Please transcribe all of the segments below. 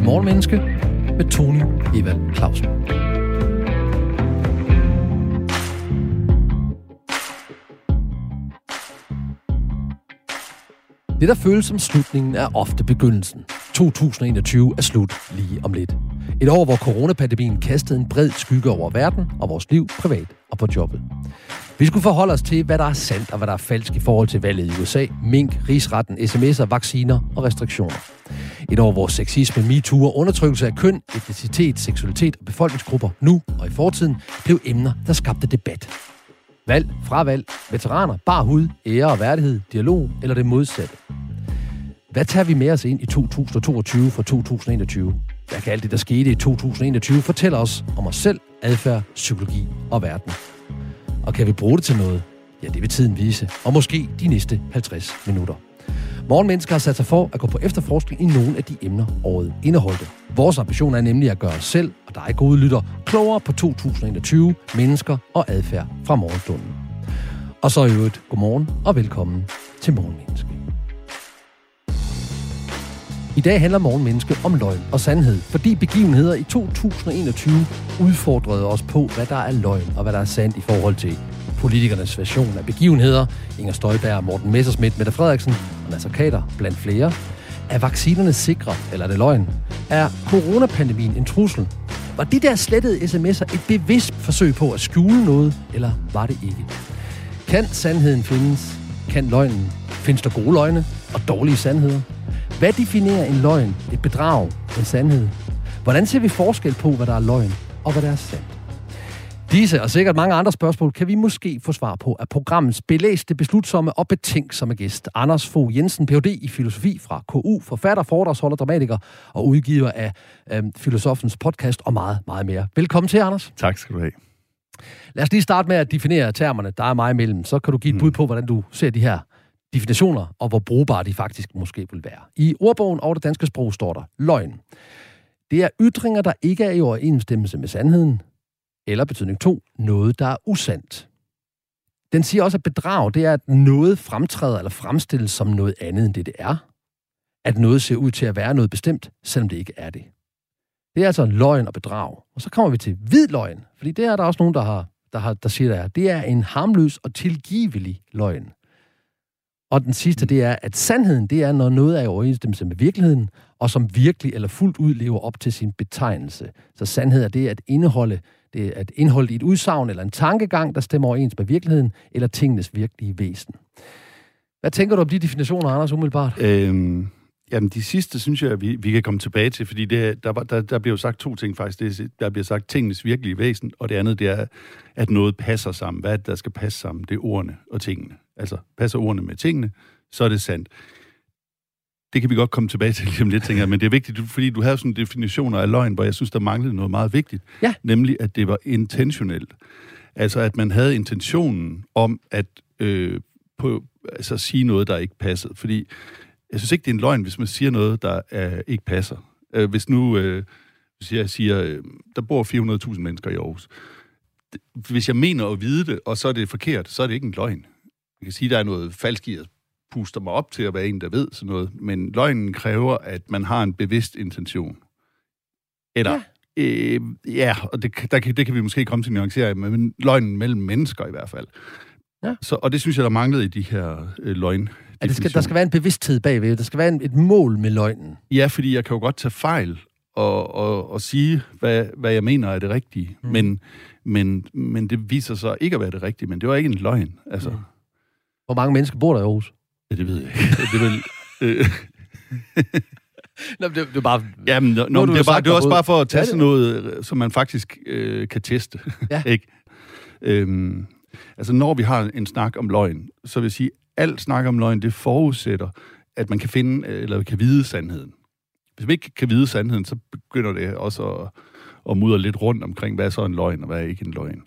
til Morgenmenneske med Tony Eva Clausen. Det, der føles som slutningen, er ofte begyndelsen. 2021 er slut lige om lidt. Et år, hvor coronapandemien kastede en bred skygge over verden og vores liv privat og på jobbet. Vi skulle forholde os til, hvad der er sandt og hvad der er falsk i forhold til valget i USA, mink, rigsretten, sms'er, vacciner og restriktioner. Et år, hvor sexisme, MeToo og undertrykkelse af køn, etnicitet, seksualitet og befolkningsgrupper nu og i fortiden blev emner, der skabte debat. Valg, fravalg, veteraner, bar hud, ære og værdighed, dialog eller det modsatte. Hvad tager vi med os ind i 2022 fra 2021? Hvad kan alt det, der skete i 2021, fortælle os om os selv, adfærd, psykologi og verden? Og kan vi bruge det til noget? Ja, det vil tiden vise. Og måske de næste 50 minutter. Morgenmennesker har sat sig for at gå på efterforskning i nogle af de emner, året indeholdte. Vores ambition er nemlig at gøre os selv, og dig gode lytter, klogere på 2021, mennesker og adfærd fra morgenstunden. Og så i øvrigt, godmorgen og velkommen til Morgenmenneske. I dag handler Morgenmenneske om løgn og sandhed, fordi begivenheder i 2021 udfordrede os på, hvad der er løgn og hvad der er sandt i forhold til politikernes version af begivenheder, Inger Støjberg, Morten Messerschmidt, Mette Frederiksen og Nasser Kader blandt flere. Er vaccinerne sikre, eller er det løgn? Er coronapandemien en trussel? Var de der slettede sms'er et bevidst forsøg på at skjule noget, eller var det ikke? Kan sandheden findes? Kan løgnen? Findes der gode løgne og dårlige sandheder? Hvad definerer en løgn, et bedrag, en sandhed? Hvordan ser vi forskel på, hvad der er løgn og hvad der er sandt? Disse og sikkert mange andre spørgsmål kan vi måske få svar på af programmets belæste, beslutsomme og betænksomme gæst. Anders Fogh Jensen, Ph.D. i filosofi fra KU, forfatter, foredragsholder, dramatiker og udgiver af Filosofens podcast og meget, meget mere. Velkommen til, Anders. Tak skal du have. Lad os lige starte med at definere termerne, der er meget imellem. Så kan du give et bud på, hvordan du ser de her definitioner, og hvor brugbare de faktisk måske vil være. I ordbogen over det danske sprog står der løgn. Det er ytringer, der ikke er i overensstemmelse med sandheden, eller betydning 2, noget, der er usandt. Den siger også, at bedrag, det er, at noget fremtræder eller fremstilles som noget andet, end det er. At noget ser ud til at være noget bestemt, selvom det ikke er det. Det er altså løgn og bedrag. Og så kommer vi til hvid løgn, fordi det er der også nogen, der siger, der er. Det er en harmløs og tilgivelig løgn. Og den sidste, det er, at sandheden, det er, når noget er i overensstemmelse med virkeligheden, og som virkelig eller fuldt ud lever op til sin betegnelse. Så sandhed er det at indeholde, det er at indholdet i et udsagn eller en tankegang, der stemmer overens med virkeligheden eller tingenes virkelige væsen. Hvad tænker du om de definitioner, Anders, umiddelbart? Jamen, de sidste, synes jeg, vi kan komme tilbage til, fordi det, der bliver jo sagt to ting faktisk. Der bliver sagt tingenes virkelige væsen, og det andet, det er, at noget passer sammen. Hvad der skal passe sammen, det er ordene og tingene. Altså, passer ordene med tingene, så er det sandt. Det kan vi godt komme tilbage til lige om lidt, tænker jeg, men det er vigtigt, fordi du havde sådan definitioner af løgn, hvor jeg synes, der manglede noget meget vigtigt, ja. Nemlig, at det var intentionelt. Altså, at man havde intentionen om at sige noget, der ikke passede, fordi jeg synes ikke, det er en løgn, hvis man siger noget, der ikke passer. Hvis nu jeg siger, der bor 400.000 mennesker i Aarhus. Hvis jeg mener at vide det, og så er det forkert, så er det ikke en løgn. Jeg kan sige, der er noget falsk i at puste mig op til at være en, der ved sådan noget. Men løgnen kræver, at man har en bevidst intention. Eller, ja, og det kan vi måske komme til at nuancere, men løgnen mellem mennesker i hvert fald. Ja. Så, og det synes jeg, der manglede i de her løgn. Ja, der skal være en bevidsthed bagved. Der skal være et mål med løgnen. Ja, fordi jeg kan jo godt tage fejl og sige, hvad jeg mener er det rigtige. Mm. Men det viser sig ikke at være det rigtige, men det var ikke en løgn. Altså. Hvor mange mennesker bor der i Aarhus? Ja, det ved jeg ikke. Det vil... Nå, det er bare... Jamen, det er også bare for at teste noget, som man faktisk kan teste. Ja. Ikke? Altså, når vi har en snak om løgn, så vil jeg sige, alt snak om løgn, det forudsætter, at man kan finde, eller kan vide sandheden. Hvis man ikke kan vide sandheden, så begynder det også at mudre lidt rundt omkring, hvad er så en løgn, og hvad er ikke en løgn.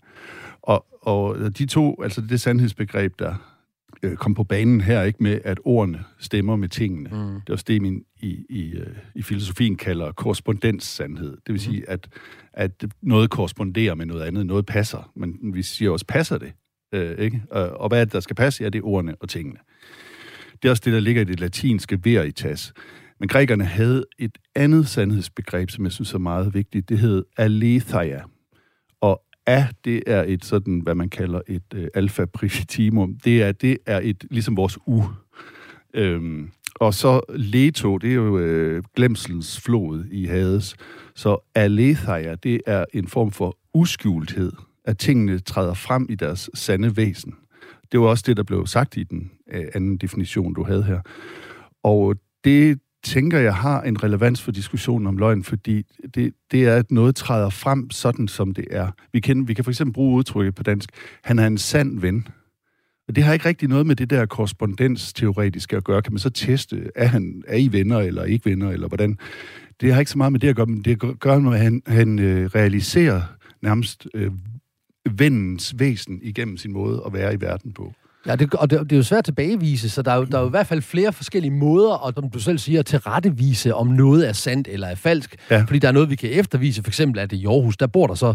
Og de to, altså det sandhedsbegreb, der kom på banen her, ikke med, at ordene stemmer med tingene. Mm. Det er også det, man i filosofien kalder korrespondenssandhed. Det vil sige, at noget korresponderer med noget andet, noget passer. Men vi siger også, passer det? Ikke? Og hvad det, der skal passe? Ja, det er ordene og tingene. Det er også det, der ligger i det latinske veritas. Men grækerne havde et andet sandhedsbegreb, som jeg synes er meget vigtigt. Det hed aletheia. Og a, det er et sådan, hvad man kalder et alfa privitimum. Det er et, ligesom vores u. Og så leto, det er jo glemselens flod i Hades. Så aletheia, det er en form for uskjulthed, at tingene træder frem i deres sande væsen. Det var også det, der blev sagt i den anden definition, du havde her. Og det tænker jeg har en relevans for diskussionen om løgn, fordi det er, at noget træder frem sådan, som det er. Vi kan for eksempel bruge udtrykket på dansk, han er en sand ven. Og det har ikke rigtig noget med det der korrespondensteoretiske at gøre. Kan man så teste, er I venner eller ikke venner, eller hvordan? Det har ikke så meget med det at gøre, men det gør noget, at han realiserer nærmest vennens væsen igennem sin måde at være i verden på. Ja, det er jo svært at tilbagevise, så der er jo i hvert fald flere forskellige måder, og som du selv siger, til rettevise, om noget er sandt eller er falsk. Ja. Fordi der er noget, vi kan eftervise. For eksempel at i Aarhus, der bor der så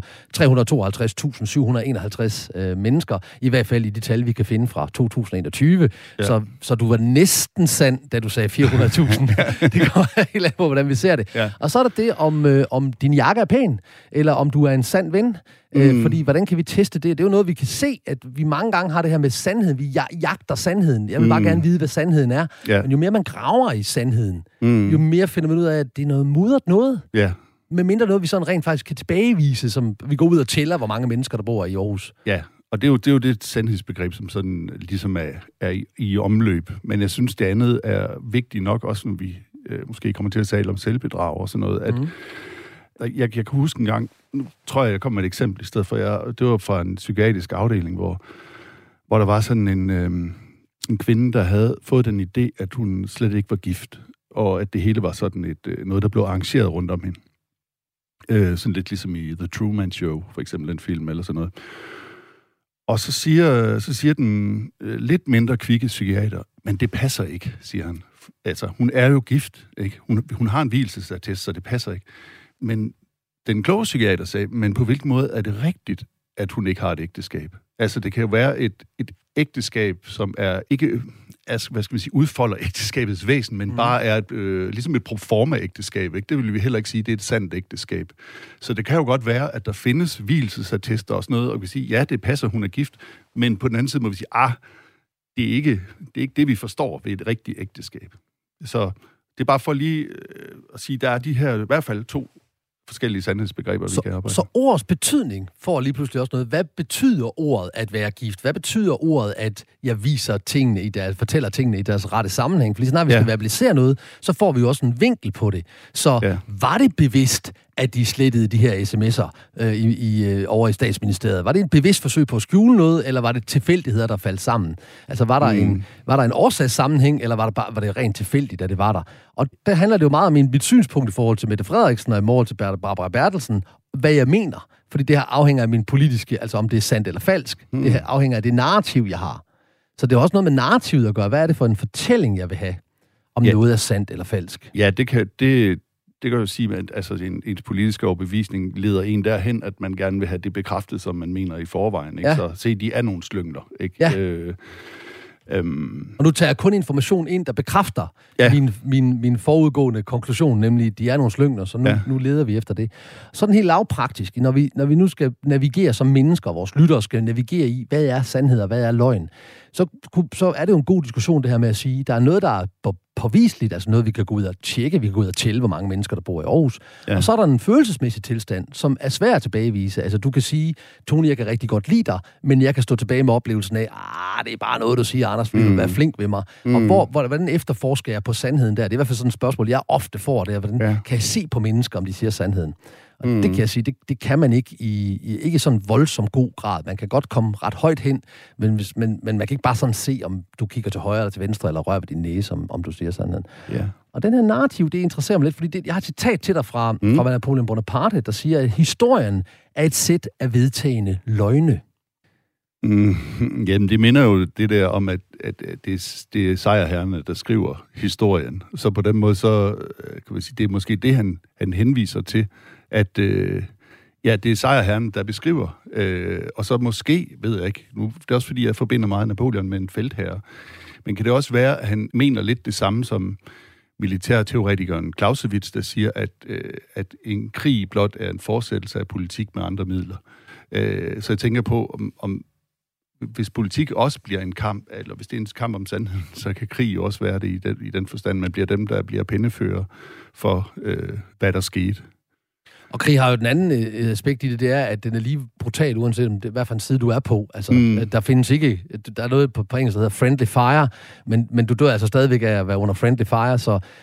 352.751 mennesker, i hvert fald i de tal, vi kan finde fra 2021. Ja. Så du var næsten sand, da du sagde 400.000. Ja. Det går helt af på, hvordan vi ser det. Ja. Og så er der det, om din jakke er pæn, eller om du er en sand ven. Fordi hvordan kan vi teste det? Det er jo noget, vi kan se, at vi mange gange har det her med sandheden. Vi jagter sandheden. Jeg vil bare gerne vide, hvad sandheden er. Yeah. Men jo mere man graver i sandheden, jo mere finder man ud af, at det er noget mudret noget. Yeah. Med mindre noget, vi sådan rent faktisk kan tilbagevise, som vi går ud og tæller, hvor mange mennesker, der bor i Aarhus. Ja, yeah. Og det er jo det sandhedsbegreb, som sådan ligesom er i omløb. Men jeg synes, det andet er vigtigt nok, også når vi måske kommer til at tale om selvbedrag og sådan noget, at jeg kan huske en gang, nu tror jeg kom med et eksempel i stedet for, det var fra en psykiatrisk afdeling, hvor der var sådan en kvinde, der havde fået den idé, at hun slet ikke var gift, og at det hele var sådan noget, der blev arrangeret rundt om hende. Sådan lidt ligesom i The Truman Show, for eksempel den film eller sådan noget. Og så siger den lidt mindre kvikke psykiater, men det passer ikke, siger han. Altså, hun er jo gift, ikke? Hun har en vielsesattest, så det passer ikke. Men den kloge psykiater sagde, men på hvilken måde er det rigtigt, at hun ikke har et ægteskab? Altså, det kan jo være et ægteskab, som er ikke, altså, hvad skal man sige, udfolder ægteskabets væsen, men bare er ligesom et proforma-ægteskab, ikke? Det vil vi heller ikke sige, det er et sandt ægteskab. Så det kan jo godt være, at der findes vielsesattester og sådan noget, og vi siger, ja, det passer, hun er gift, men på den anden side må vi sige, det er ikke det, vi forstår ved et rigtigt ægteskab. Så det er bare for lige at sige, der er de her, i hvert fald to forskellige sandhedsbegreber, vi kan arbejde. Så ordets betydning får lige pludselig også noget. Hvad betyder ordet at være gift? Hvad betyder ordet, at jeg viser tingene fortæller tingene i deres rette sammenhæng? For lige snart vi skal verbalisere noget, så får vi jo også en vinkel på det. Så var det bevidst, at de slettede de her sms'er over i Statsministeriet? Var det et bevidst forsøg på at skjule noget, eller var det tilfældigheder, der faldt sammen? Altså, var der en årsagssammenhæng, eller var det rent tilfældigt, at det var der? Og der handler det jo meget om mit synspunkt i forhold til Mette Frederiksen og i forhold til Barbara Bertelsen, hvad jeg mener. Fordi det her afhænger af min politiske, altså om det er sandt eller falsk. Det her afhænger af det narrativ, jeg har. Så det er også noget med narrativet at gøre. Hvad er det for en fortælling, jeg vil have, om noget er sandt eller falsk? Ja, det kan jo sige, at altså, ens politiske overbevisning leder en derhen, at man gerne vil have det bekræftet, som man mener i forvejen. Ikke? Ja. Så se, de er nogle slyngler. Ikke? Ja. Og nu tager jeg kun information ind, der bekræfter min forudgående konklusion, nemlig, de er nogle slyngler, så nu leder vi efter det. Sådan helt lavpraktisk, når vi nu skal navigere som mennesker, vores lyttere skal navigere i, hvad er sandhed og hvad er løgn, så er det jo en god diskussion, det her med at sige, der er noget, der er påviseligt, altså noget, vi kan gå ud og tjekke, vi kan gå ud og tælle, hvor mange mennesker, der bor i Aarhus. Ja. Og så er der en følelsesmæssig tilstand, som er svær at tilbagevise. Altså, du kan sige, Tony, jeg kan rigtig godt lide dig, men jeg kan stå tilbage med oplevelsen af, det er bare noget, du siger, Anders, vil du være flink ved mig. Og hvordan efterforsker jeg på sandheden der? Det er i hvert fald sådan et spørgsmål, jeg ofte får, det er, hvordan kan jeg se på mennesker, om de siger sandheden? Og det kan jeg sige, det kan man ikke i ikke sådan voldsom god grad. Man kan godt komme ret højt hen, men man kan ikke bare sådan se, om du kigger til højre eller til venstre, eller rører ved din næse, om du siger sådan noget. Yeah. Og den her narrativ, det interesserer mig lidt, fordi jeg har et citat til dig fra Napoleon Bonaparte, der siger, at historien er et sæt af vedtagende løgne. Jamen, det minder jo det der om, at det er sejrherrene, der skriver historien. Så på den måde, så kan man sige, det er måske det, han henviser til, at det er sejrherren, der beskriver. Og så måske, ved jeg ikke, nu, det er også fordi, jeg forbinder meget Napoleon med en feltherre, men kan det også være, at han mener lidt det samme som militærteoretikeren Clausewitz, der siger, at en krig blot er en fortsættelse af politik med andre midler. Så jeg tænker på, om hvis politik også bliver en kamp, eller hvis det er en kamp om sandheden, så kan krig også være det i den forstand. Man bliver dem, der bliver pindefører for, hvad der skete. Og krig har jo den anden aspekt i det, det er, at den er lige brutal, uanset om det, hvad for en side du er på. Altså, der findes ikke... Der er noget på engelsk, der hedder friendly fire, men du dør altså stadigvæk af at være under friendly fire,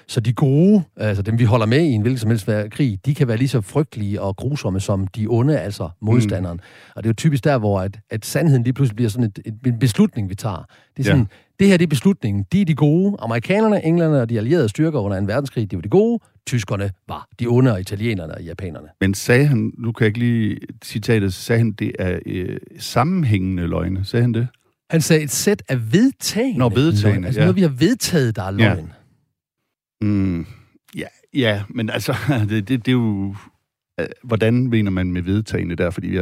så de gode, altså dem vi holder med i en hvilken som helst krig, de kan være lige så frygtelige og grusomme som de onde, altså modstanderen. Og det er jo typisk der, hvor at sandheden lige pludselig bliver sådan en beslutning, vi tager. Det er sådan... Ja. Det her, det er beslutningen. De er de gode. Amerikanerne, englænderne og de allierede styrker under 2. verdenskrig, de var de gode. Tyskerne var de onde, og italienerne og japanerne. Men sagde han, nu kan jeg ikke lige citatet, sagde han, det er sammenhængende løgne. Sagde han det? Han sagde et sæt af vedtagende. Nå, vedtagende, løgne. Altså noget, vi har vedtaget, der er løgn. Ja. Ja, men altså, det er jo... Hvordan mener man med vedtagende der? Fordi vi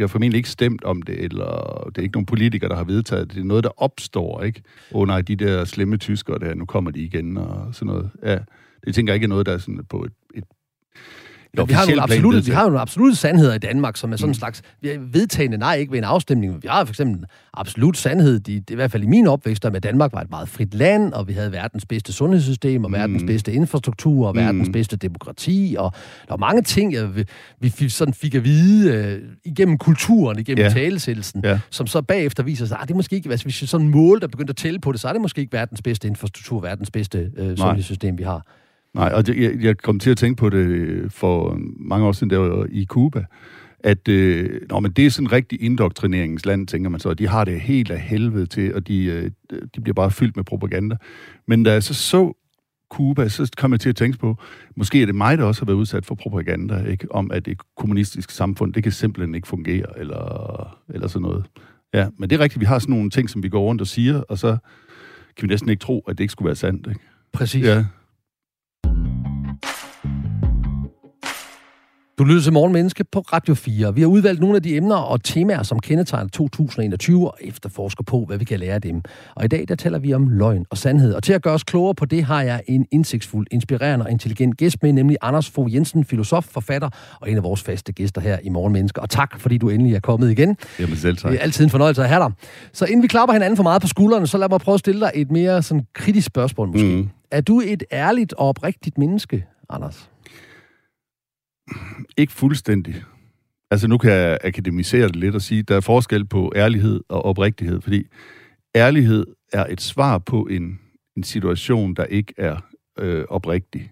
har formentlig ikke stemt om det, eller det er ikke nogen politikere, der har vedtaget det. Det er noget, der opstår, ikke? Under de der slemme tyskere der, nu kommer de igen og sådan noget. Ja, det tænker jeg ikke er noget, der er sådan på et vi har jo nogle absolutte sandheder i Danmark, som er sådan en slags vedtagende nej, ikke ved en afstemning. Men vi har for eksempel en absolut sandhed, det er i hvert fald i min opvækst, at Danmark var et meget frit land, og vi havde verdens bedste sundhedssystem, og verdens bedste infrastruktur, og verdens bedste demokrati, og der var mange ting, vi sådan fik at vide igennem kulturen, igennem talesættelsen, som så bagefter viser sig, at det måske ikke, altså, hvis vi sådan målte og begyndte at tælle på det, så er det måske ikke verdens bedste infrastruktur, verdens bedste sundhedssystem, vi har. Nej, og jeg kom til at tænke på det for mange år siden, der var i Cuba, at men det er sådan rigtig indoktrineringsland, tænker man så, og de har det helt af helvede til, og de bliver bare fyldt med propaganda. Men da jeg så Cuba, så kom jeg til at tænke på, måske er det mig, der også har været udsat for propaganda, ikke? Om at et kommunistisk samfund, det kan simpelthen ikke fungere, eller sådan noget. Ja, men det er rigtigt, vi har sådan nogle ting, som vi går rundt og siger, og så kan vi næsten ikke tro, at det ikke skulle være sandt, ikke? Præcis. Ja. Du lytter til Morgenmenneske på Radio 4. Vi har udvalgt nogle af de emner og temaer, som kendetegner 2021 og efterforsker på, hvad vi kan lære af dem. Og i dag, der taler vi om løgn og sandhed. Og til at gøre os klogere på det, har jeg en indsigtsfuld, inspirerende og intelligent gæst med, nemlig Anders Fogh Jensen, filosof, forfatter og en af vores faste gæster her i Morgenmenneske. Og tak, fordi du endelig er kommet igen. Jamen selv tak. Det er altid en fornøjelse at have dig. Så inden vi klapper hinanden for meget på skuldrene, så lad mig prøve at stille dig et mere sådan kritisk spørgsmål måske. Er du et ærligt og oprigtigt menneske, Anders? Ikke fuldstændig. Altså nu kan jeg akademisere det lidt og sige, at der er forskel på ærlighed og oprigtighed, fordi ærlighed er et svar på en situation, der ikke er oprigtig.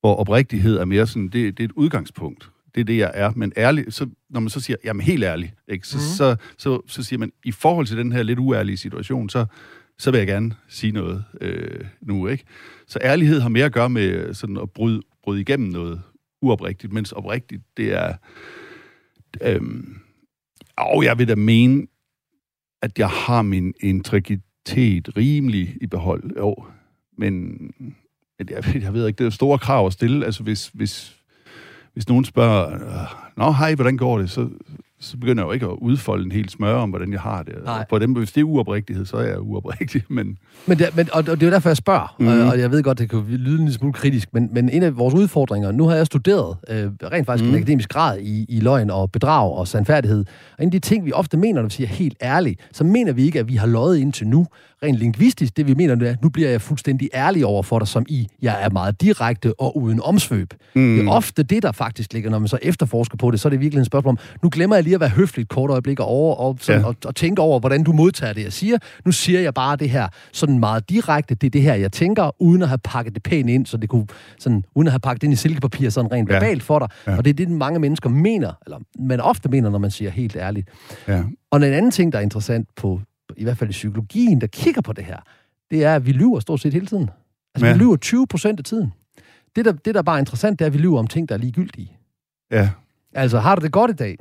Hvor oprigtighed er mere sådan, det er et udgangspunkt. Det er det, jeg er. Men ærlig, så, når man så siger, jamen helt ærlig, ikke? Så siger man, i forhold til den her lidt uærlige situation, så vil jeg gerne sige noget nu, ikke? Så ærlighed har mere at gøre med sådan at bryde igennem noget uoprigtigt, mens oprigtigt, det er... jeg vil da mene, at jeg har min integritet rimelig i behold. Jo, men jeg ved ikke, det er store krav at stille. Altså, hvis nogen spørger, nå, hej, hvordan går det? Så begynder jeg jo ikke at udfolde en hel smøre om, hvordan jeg har det. For dem, hvis det er uoprigtighed, så er jeg uoprigtig. Men det er jo derfor, jeg spørger. Og jeg ved godt, det kan lyde en lille smule kritisk, men en af vores udfordringer, nu har jeg studeret rent faktisk en akademisk grad i løgn og bedrag og sandfærdighed. Og en af de ting, vi ofte mener, når vi siger helt ærligt, så mener vi ikke, at vi har løjet indtil nu. Rent lingvistisk, det vi mener, det er, nu bliver jeg fuldstændig ærlig over for dig, som jeg er meget direkte og uden omsvøb. Det er ofte det, der faktisk ligger, når man så efterforsker på det, så er det virkelig et spørgsmål om, nu glemmer jeg lige at være høflig et kort øjeblik og tænke over, hvordan du modtager det, jeg siger. Nu siger jeg bare det her sådan meget direkte, det er det her, jeg tænker, uden at have pakket det pænt ind, så det kunne sådan, uden at have pakket det ind i silkepapir, sådan rent verbalt for dig. Ja. Og det er det, mange mennesker mener, eller man ofte mener, når man siger helt ærligt. Ja. Og en anden ting, der er interessant på, i hvert fald i psykologien, der kigger på det her, det er, at vi lyver stort set hele tiden. Altså, vi lyver 20% af tiden. Det, der bare er interessant, det er, at vi lyver om ting, der er ligegyldige. Ja. Altså, har du det godt i dag?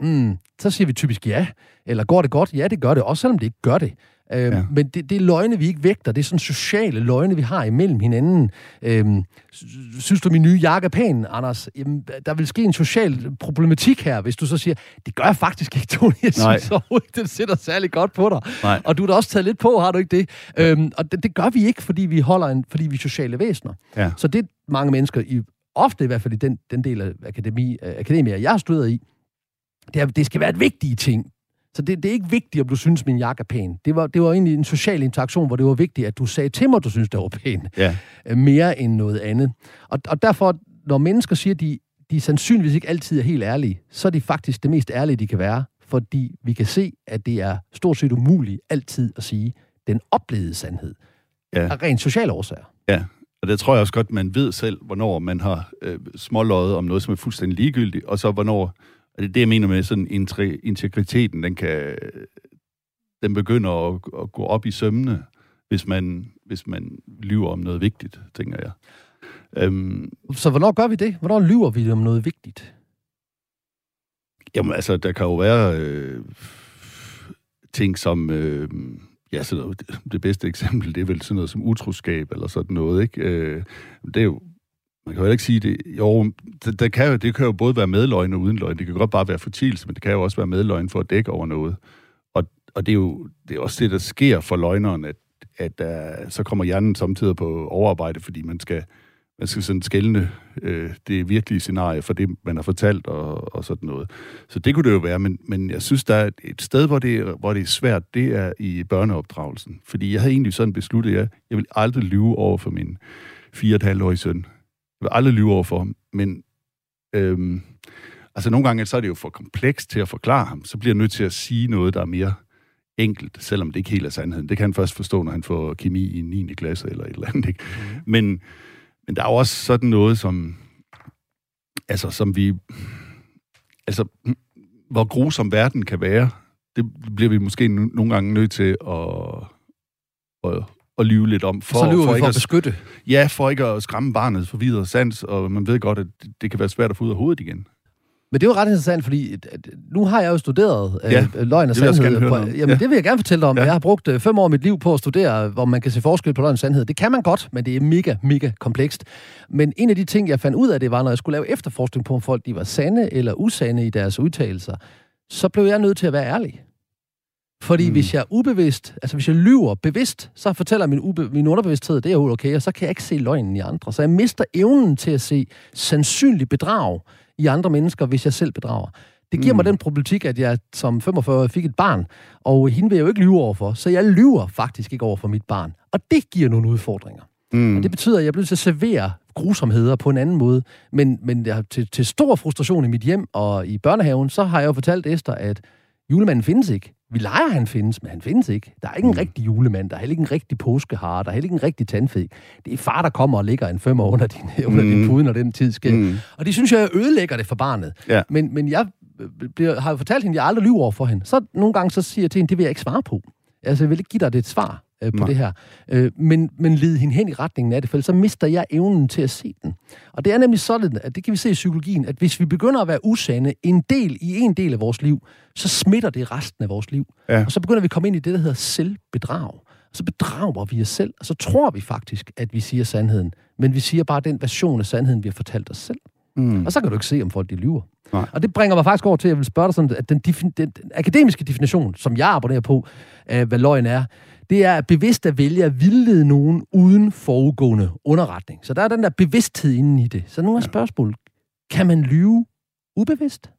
Så siger vi typisk ja. Eller går det godt? Ja, det gør det, også selvom det ikke gør det. Ja. Men det er løgne, vi ikke vægter. Det er sådan sociale løgne, vi har imellem hinanden. Synes du, min nye jakke er pæn, Anders? Jamen, der vil ske en social problematik her, hvis du så siger, det gør jeg faktisk ikke, Tony. Jeg synes overhovedet, det sidder særlig godt på dig. Nej. Og du har da også taget lidt på, har du ikke det? Ja. Og det gør vi ikke, fordi vi holder fordi vi er sociale væsener. Ja. Så det mange mennesker, ofte i hvert fald i den del af akademier, jeg har studeret i, det skal være et vigtige ting. Så det er ikke vigtigt, om du synes, min jakke er pæn. Det var egentlig en social interaktion, hvor det var vigtigt, at du sagde til mig, at du synes, det var pæn. Ja. Mere end noget andet. Og derfor, når mennesker siger, at de sandsynligvis ikke altid er helt ærlige, så er de faktisk det mest ærlige, de kan være. Fordi vi kan se, at det er stort set umuligt altid at sige den oplevede sandhed. Ja. Af rent sociale årsager. Ja, og det tror jeg også godt, man ved selv, hvornår man har småløjet om noget, som er fuldstændig ligegyldigt, og så hvornår... Det er det, jeg mener med sådan integriteten, den begynder at gå op i sømmene, hvis man lyver om noget vigtigt, tænker jeg. Så hvornår gør vi det? Hvornår lyver vi om noget vigtigt? Jamen altså, der kan jo være ting som... sådan noget, det bedste eksempel, det er vel sådan noget som utroskab eller sådan noget, ikke? Det er jo... Man kan jo ikke sige det. Jo, det kan jo både være medløgn og uden løgn. Det kan godt bare være fortielse, men det kan jo også være medløgn for at dække over noget. Og det er jo også det, der sker for løgneren, at så kommer hjernen samtidig på overarbejde, fordi man skal sådan skelne det virkelige scenarie for det, man har fortalt og sådan noget. Så det kunne det jo være, men jeg synes, der er et sted, hvor det er svært, det er i børneopdragelsen. Fordi jeg havde egentlig sådan besluttet, at jeg ville aldrig lyve over for min 4,5-årige søn. Jeg vil aldrig lyve over for ham, men altså nogle gange, så er det jo for komplekst til at forklare ham. Så bliver jeg nødt til at sige noget, der er mere enkelt, selvom det ikke helt er sandheden. Det kan han først forstå, når han får kemi i 9. klasse eller et eller andet. Ikke? Mm. Men der er jo også sådan noget, hvor grusom verden kan være, det bliver vi måske nogle gange nødt til at lyve lidt om. For, så lyver for vi for at beskytte? Ja, for ikke at skræmme barnet for videre sans, og man ved godt, at det kan være svært at få ud af hovedet igen. Men det er jo ret interessant, fordi nu har jeg jo studeret løgn og sandhed. Det vil jeg gerne fortælle dig om. Ja. Jeg har brugt 5 år af mit liv på at studere, hvor man kan se forskel på løgn og sandhed. Det kan man godt, men det er mega, mega komplekst. Men en af de ting, jeg fandt ud af, det var, når jeg skulle lave efterforskning på, om folk de var sande eller usande i deres udtalelser, så blev jeg nødt til at være ærlig. Fordi hvis jeg er ubevidst, altså hvis jeg lyver bevidst, så fortæller min underbevidsthed, det er jo okay, og så kan jeg ikke se løgnen i andre. Så jeg mister evnen til at se sandsynlig bedrag i andre mennesker, hvis jeg selv bedrager. Det giver mig den problematik, at jeg som 45 fik et barn, og hende vil jeg jo ikke lyve overfor, så jeg lyver faktisk ikke over for mit barn. Og det giver nogle udfordringer. Og det betyder, at jeg bliver nødt til at servere grusomheder på en anden måde. Men jeg, til stor frustration i mit hjem og i børnehaven, så har jeg jo fortalt Esther, at julemanden findes ikke. Vi leger, han findes, men han findes ikke. Der er ikke en rigtig julemand, der er heller ikke en rigtig påskehare, der er heller ikke en rigtig tandfæg. Det er far, der kommer og ligger en 5 år under din pude, når den tid sker. Og det synes jeg ødelægger det for barnet. Ja. Men jeg har jo fortalt hende, at jeg aldrig lyver over for hende. Så nogle gange så siger jeg til hende, det vil jeg ikke svare på. Altså, jeg vil ikke give dig det et svar på det her. Men lede hende hen i retningen af det, for så mister jeg evnen til at se den. Og det er nemlig sådan, at det kan vi se i psykologien, at hvis vi begynder at være usande i en del af vores liv, så smitter det resten af vores liv. Ja. Og så begynder vi at komme ind i det, der hedder selvbedrag. Og så bedrager vi os selv, og så tror vi faktisk, at vi siger sandheden. Men vi siger bare den version af sandheden, vi har fortalt os selv. Og så kan du ikke se, om folk de lyver. Nej. Og det bringer mig faktisk over til, at jeg vil spørge dig sådan, at den akademiske definition, som jeg abonnerer på, af hvad løgn er, det er bevidst at vælge at vildlede nogen uden forudgående underretning. Så der er den der bevidsthed inde i det. Så nu er spørgsmålet, kan man lyve ubevidst?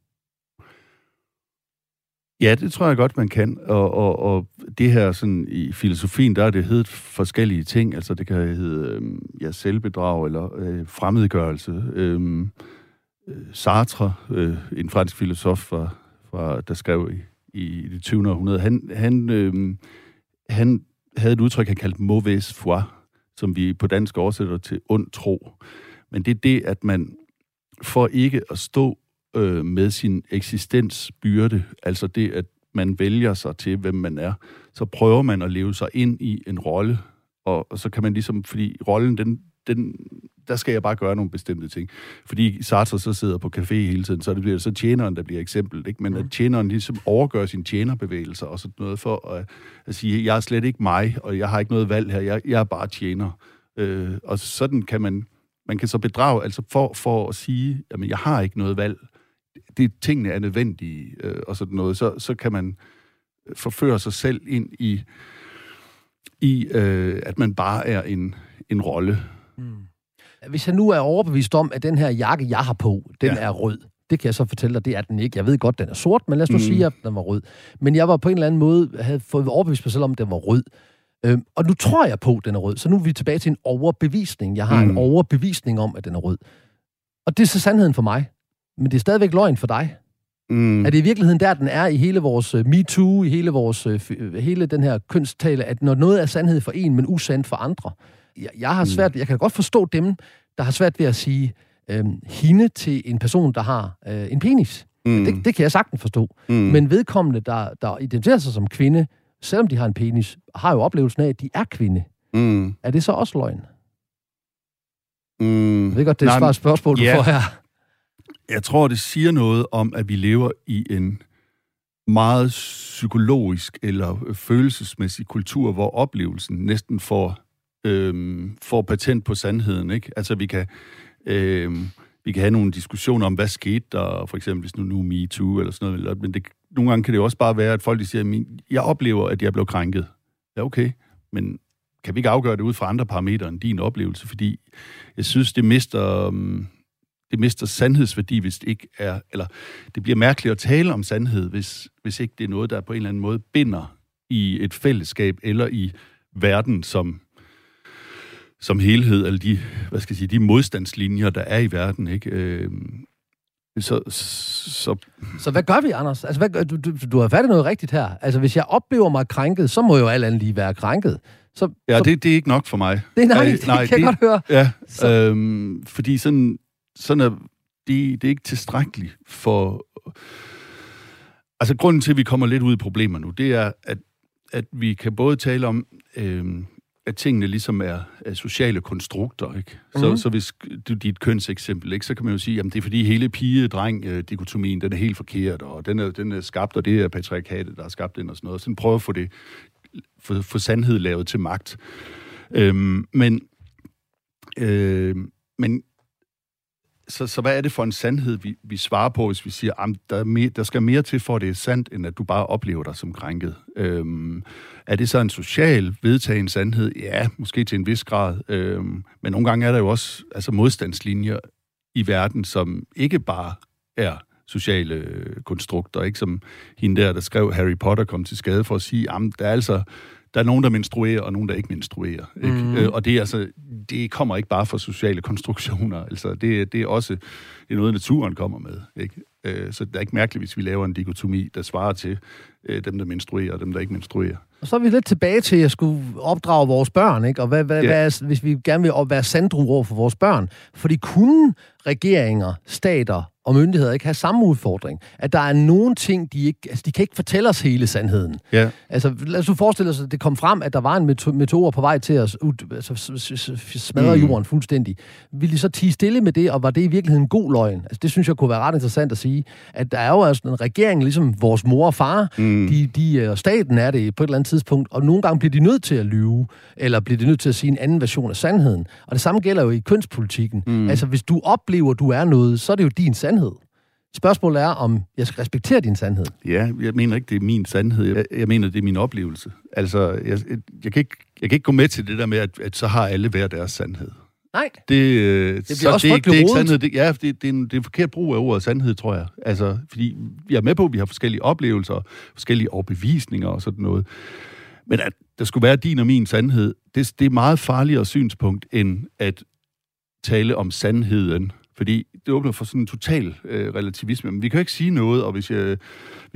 Ja, det tror jeg godt, man kan. Og det her sådan i filosofien, der er det heddet forskellige ting. Altså det kan hedde selvbedrag eller fremmedgørelse. Sartre, en fransk filosof, der skrev i det 20. århundrede, han havde et udtryk, han kaldte mauvaise foi, som vi på dansk oversætter til ond tro. Men det er det, at man for ikke at stå med sin eksistensbyrde, altså det, at man vælger sig til, hvem man er, så prøver man at leve sig ind i en rolle, og så kan man ligesom, fordi rollen, den der skal jeg bare gøre nogle bestemte ting. Fordi Sartre så sidder på café hele tiden, så det bliver så tjeneren, der bliver eksemplet. Ikke? Men at tjeneren ligesom overgør sine tjenerbevægelser og sådan noget for at sige, jeg er slet ikke mig, og jeg har ikke noget valg her, jeg er bare tjener. Og sådan kan man kan så bedrage, altså for at sige, jamen jeg har ikke noget valg. Det tingene er nødvendige og sådan noget, så kan man forføre sig selv ind i at man bare er en rolle. Mm. Hvis jeg nu er overbevist om, at den her jakke, jeg har på, den er rød, det kan jeg så fortælle dig, det er den ikke. Jeg ved godt, den er sort, men lad os nu sige, at den var rød. Men jeg var på en eller anden måde, havde fået overbevist mig selv om, at den var rød. Og nu tror jeg på, at den er rød. Så nu er vi tilbage til en overbevisning. Jeg har en overbevisning om, at den er rød. Og det er så sandheden for mig. Men det er stadigvæk løgn for dig. Mm. Er det i virkeligheden der, den er i hele vores MeToo, i hele vores hele den her kønstale, at når noget er sandhed for en, men usandt for andre? Jeg har svært, jeg kan godt forstå dem, der har svært ved at sige hende til en person, der har en penis. Mm. Det kan jeg sagtens forstå. Mm. Men vedkommende, der identificerer sig som kvinde, selvom de har en penis, har jo oplevelsen af, at de er kvinde. Mm. Er det så også løgn? Mm. Jeg ved godt, det er et spørgsmål, du får her. Jeg tror, det siger noget om, at vi lever i en meget psykologisk eller følelsesmæssig kultur, hvor oplevelsen næsten får patent på sandheden, ikke? Altså, vi kan have nogle diskussioner om, hvad skete der, for eksempel, hvis nu MeToo eller sådan noget, men det, nogle gange kan det også bare være, at folk siger, jeg oplever, at jeg blev krænket. Ja, okay, men kan vi ikke afgøre det ud fra andre parametre end din oplevelse? Fordi jeg synes, det mister sandhedsværdi, hvis det ikke er, eller det bliver mærkeligt at tale om sandhed, hvis ikke det er noget, der på en eller anden måde binder i et fællesskab eller i verden som helhed, eller de, hvad skal jeg sige, de modstandslinjer, der er i verden, ikke? Så hvad gør vi, Anders? Altså, du har fat i noget rigtigt her. Altså, hvis jeg oplever mig krænket, så må jo alt andet lige være krænket. Det er ikke nok for mig. Det kan jeg godt høre. Ja, så. Fordi sådan er det er ikke tilstrækkeligt for... Altså, grunden til, at vi kommer lidt ud i problemer nu, det er, at vi kan både tale om... at tingene ligesom er sociale konstrukter, ikke? Mm-hmm. Så hvis du dit kønseksempel, ikke, så kan man jo sige, jamen det er fordi hele pige-dreng-dikotomien, den er helt forkert, og den er skabt, og det er patriarkatet, der er skabt den og sådan noget. Så prøver at få sandhed lavet til magt. Men så hvad er det for en sandhed, vi svarer på, hvis vi siger, jamen der skal mere til, for at det er sandt, end at du bare oplever dig som krænket? Er det så en social vedtagen sandhed? Ja, måske til en vis grad. Men nogle gange er der jo også modstandslinjer i verden, som ikke bare er sociale konstrukter, ikke? Som hende der skrev Harry Potter, kom til skade for at sige, jamen der er nogen, der menstruerer, og nogen, der ikke menstruerer. Ikke? Mm. Og det kommer ikke bare fra sociale konstruktioner. Altså, det er også det er noget, naturen kommer med. Ikke? Så det er ikke mærkeligt, hvis vi laver en dikotomi, der svarer til dem, der menstruerer, og dem, der ikke menstruerer. Og så er vi lidt tilbage til, at jeg skulle opdrage vores børn, ikke? Og hvad, hvis vi gerne vil være sanddruer for vores børn? Fordi kunne regeringer, stater og myndigheder ikke have samme udfordring? At der er nogle ting, de kan ikke fortælle os hele sandheden. Yeah. Altså, lad os forestille os, at det kom frem, at der var en meteor på vej til at smadre jorden fuldstændig. Vil de så tie stille med det, og var det i virkeligheden god løgn? Altså, det synes jeg kunne være ret interessant at sige. At der er jo altså en regering, ligesom vores mor og far, og staten er det på et eller andet tidspunkt, og nogle gange bliver de nødt til at lyve, eller bliver de nødt til at sige en anden version af sandheden. Og det samme gælder jo i kønspolitikken. Mm. Altså, hvis du oplever, du er noget, så er det jo din sandhed. Spørgsmålet er, om jeg skal respektere din sandhed. Ja, jeg mener ikke, det er min sandhed. Jeg mener, det er min oplevelse. Altså, jeg kan ikke gå med til det der med, at så har alle hver deres sandhed. Nej. Det bliver også frygtelig rodet. Sandhed. Det er en forkert brug af ordet sandhed, tror jeg. Altså, fordi vi er med på, at vi har forskellige oplevelser, forskellige overbevisninger og sådan noget. Men at der skulle være din og min sandhed, det er meget farligere synspunkt, end at tale om sandheden. Fordi det åbner for sådan en total relativisme. Men vi kan jo ikke sige noget, og hvis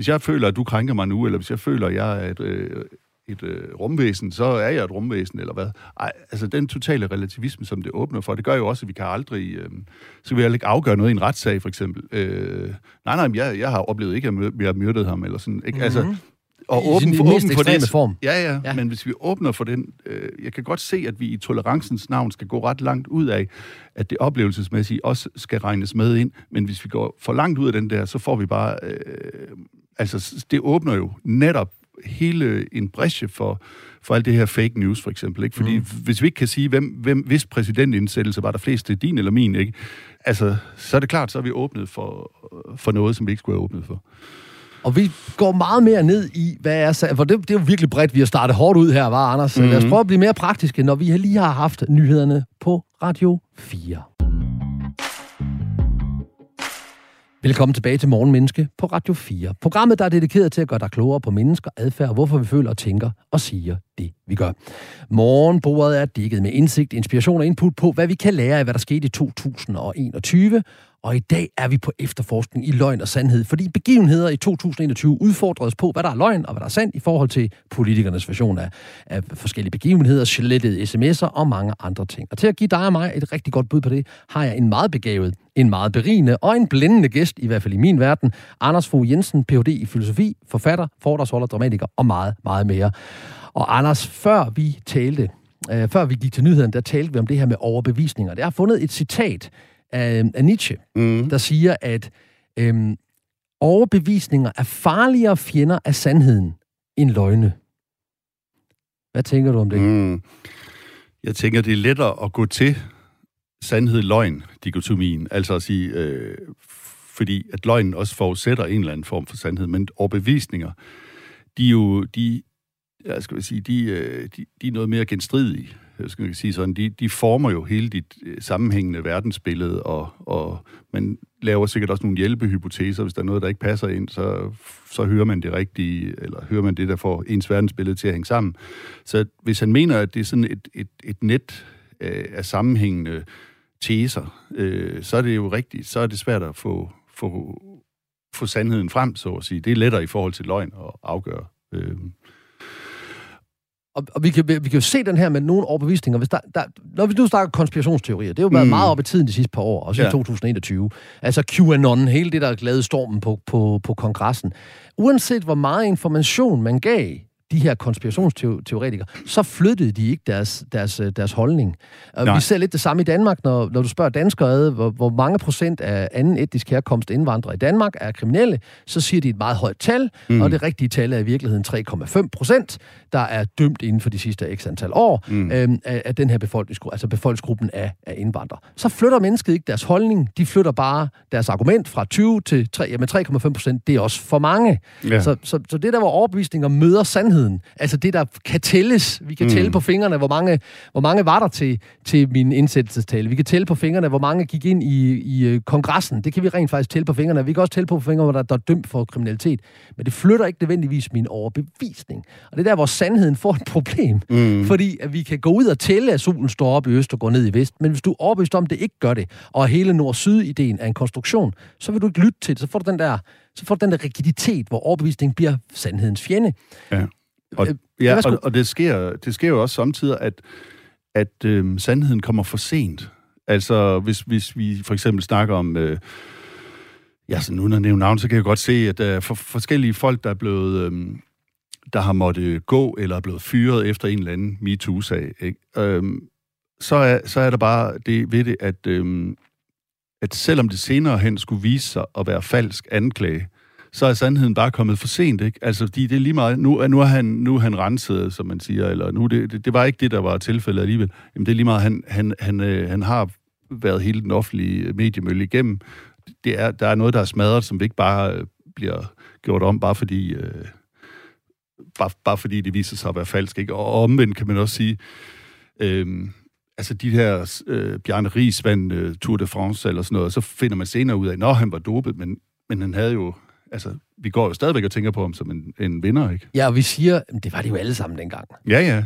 jeg føler, at du krænker mig nu, eller hvis jeg føler, at jeg er et rumvæsen, så er jeg et rumvæsen, eller hvad? Ej, altså den totale relativisme, som det åbner for, det gør jo også, at vi kan aldrig... så vil jeg ikke afgøre noget i en retssag, for eksempel. Nej, jeg har oplevet ikke, at jeg har myrdet ham, eller sådan. Ikke? Mm-hmm. Altså, og åbne for den form. Ja, men hvis vi åbner for den, jeg kan godt se, at vi i tolerancens navn skal gå ret langt ud af, at det oplevelsesmæssige også skal regnes med ind, men hvis vi går for langt ud af den der, så får vi bare, altså det åbner jo netop hele en breche for alt det her fake news, for eksempel. Ikke? Fordi hvis vi ikke kan sige, hvis præsidentindsættelse var der flest til din eller min, ikke? Altså, så er det klart, så er vi åbnet for noget, som vi ikke skulle have åbnet for. Og vi går meget mere ned i, hvad er sand. For det er jo virkelig bredt, vi har startet hårdt ud her, var Anders? Mm-hmm. Lad os prøve at blive mere praktiske, når vi lige har haft nyhederne på Radio 4. Velkommen tilbage til Morgenmenneske på Radio 4. Programmet, der er dedikeret til at gøre dig klogere på mennesker, adfærd, hvorfor vi føler og tænker og siger det, vi gør. Morgenbordet er dækket med indsigt, inspiration og input på, hvad vi kan lære af, hvad der skete i 2021. Og i dag er vi på efterforskning i løgn og sandhed, fordi begivenheder i 2021 udfordredes på, hvad der er løgn og hvad der er sandt i forhold til politikernes version af forskellige begivenheder, slettede sms'er og mange andre ting. Og til at give dig og mig et rigtig godt bud på det, har jeg en meget begavet, en meget berigende og en blændende gæst, i hvert fald i min verden, Anders Fogh Jensen, Ph.D. i filosofi, forfatter, foredragsholder, dramatiker og meget, meget mere. Og Anders, før vi gik til nyheden, der talte vi om det her med overbevisninger. Jeg har fundet et citat af Nietzsche, der siger, at overbevisninger er farligere fjender af sandheden end løgne. Hvad tænker du om det? Jeg tænker, det er lettere at gå til sandhed-løgn-dikotomien. Altså at sige, fordi at løgnen også forudsætter en eller anden form for sandhed, men overbevisninger, de er noget mere genstridige. De former jo hele dit sammenhængende verdensbillede, og man laver sikkert også nogle hjælpehypoteser. Hvis der er noget, der ikke passer ind, så hører man det rigtige, eller hører man det, der får ens verdensbillede til at hænge sammen. Så hvis han mener, at det er sådan et net af sammenhængende teser, så er det jo rigtigt. Så er det svært at få sandheden frem, så at sige. Det er lettere i forhold til løgn at afgøre. Og vi kan jo se den her med nogle overbevisninger. Når vi nu snakker konspirationsteorier, det har jo været meget op i tiden de sidste par år, også i 2021. Altså QAnon, hele det, der lavede stormen på kongressen. Uanset hvor meget information man gav de her konspirationsteoretikere, så flyttede de ikke deres holdning. Nej. Vi ser lidt det samme i Danmark, når du spørger danskere, hvor mange procent af anden etnisk herkomst indvandrere i Danmark er kriminelle, så siger de et meget højt tal, og det rigtige tal er i virkeligheden 3,5%, der er dømt inden for de sidste x antal år af den her befolkningsgruppe, altså befolkningsgruppen af indvandrere. Så flytter mennesket ikke deres holdning, de flytter bare deres argument fra 20 til 3,5%, det er også for mange. Ja. Så det der, hvor overbevisninger møder sandhed, altså det, der kan tælles. Vi kan tælle på fingrene, hvor mange var der til min indsættelsestale. Vi kan tælle på fingrene, hvor mange gik ind i kongressen. Det kan vi rent faktisk tælle på fingrene. Vi kan også tælle på fingrene, hvor der er dømt for kriminalitet. Men det flytter ikke nødvendigvis min overbevisning. Og det er der, hvor sandheden får et problem. Fordi at vi kan gå ud og tælle, at solen står op i øst og går ned i vest. Men hvis du er overbevist om, det ikke gør det, og hele nord-syd-ideen er en konstruktion, så vil du ikke lytte til det. Så får du den der rigiditet, hvor overbevisningen bliver sandhedens fjende. Ja. Og det sker jo også samtidig, at sandheden kommer for sent. Altså, hvis vi for eksempel snakker om... sådan uden at nævne navn, så kan jeg godt se, at der er forskellige folk, der er blevet... der har måttet gå, eller er blevet fyret efter en eller anden MeToo-sag. Ikke? Så er der bare det ved det, at selvom det senere hen skulle vise sig at være falsk anklage, så er sandheden bare kommet for sent, ikke? Altså, det er lige meget... Nu er han renset, som man siger, eller nu... Det var ikke det, der var tilfældet alligevel. Jamen, det er lige meget, han har været hele den offentlige mediemølle igennem. Der er noget, der er smadret, som ikke bare bliver gjort om, bare fordi det viser sig at være falsk, ikke? Og omvendt kan man også sige... altså de her Bjarne Riis vandt Tour de France eller sådan noget, og så finder man senere ud af, at han var dopet, men han havde jo... Altså, vi går jo stadigvæk og tænker på ham som en vinder, ikke? Ja, og vi siger, det var de jo alle sammen dengang. Ja.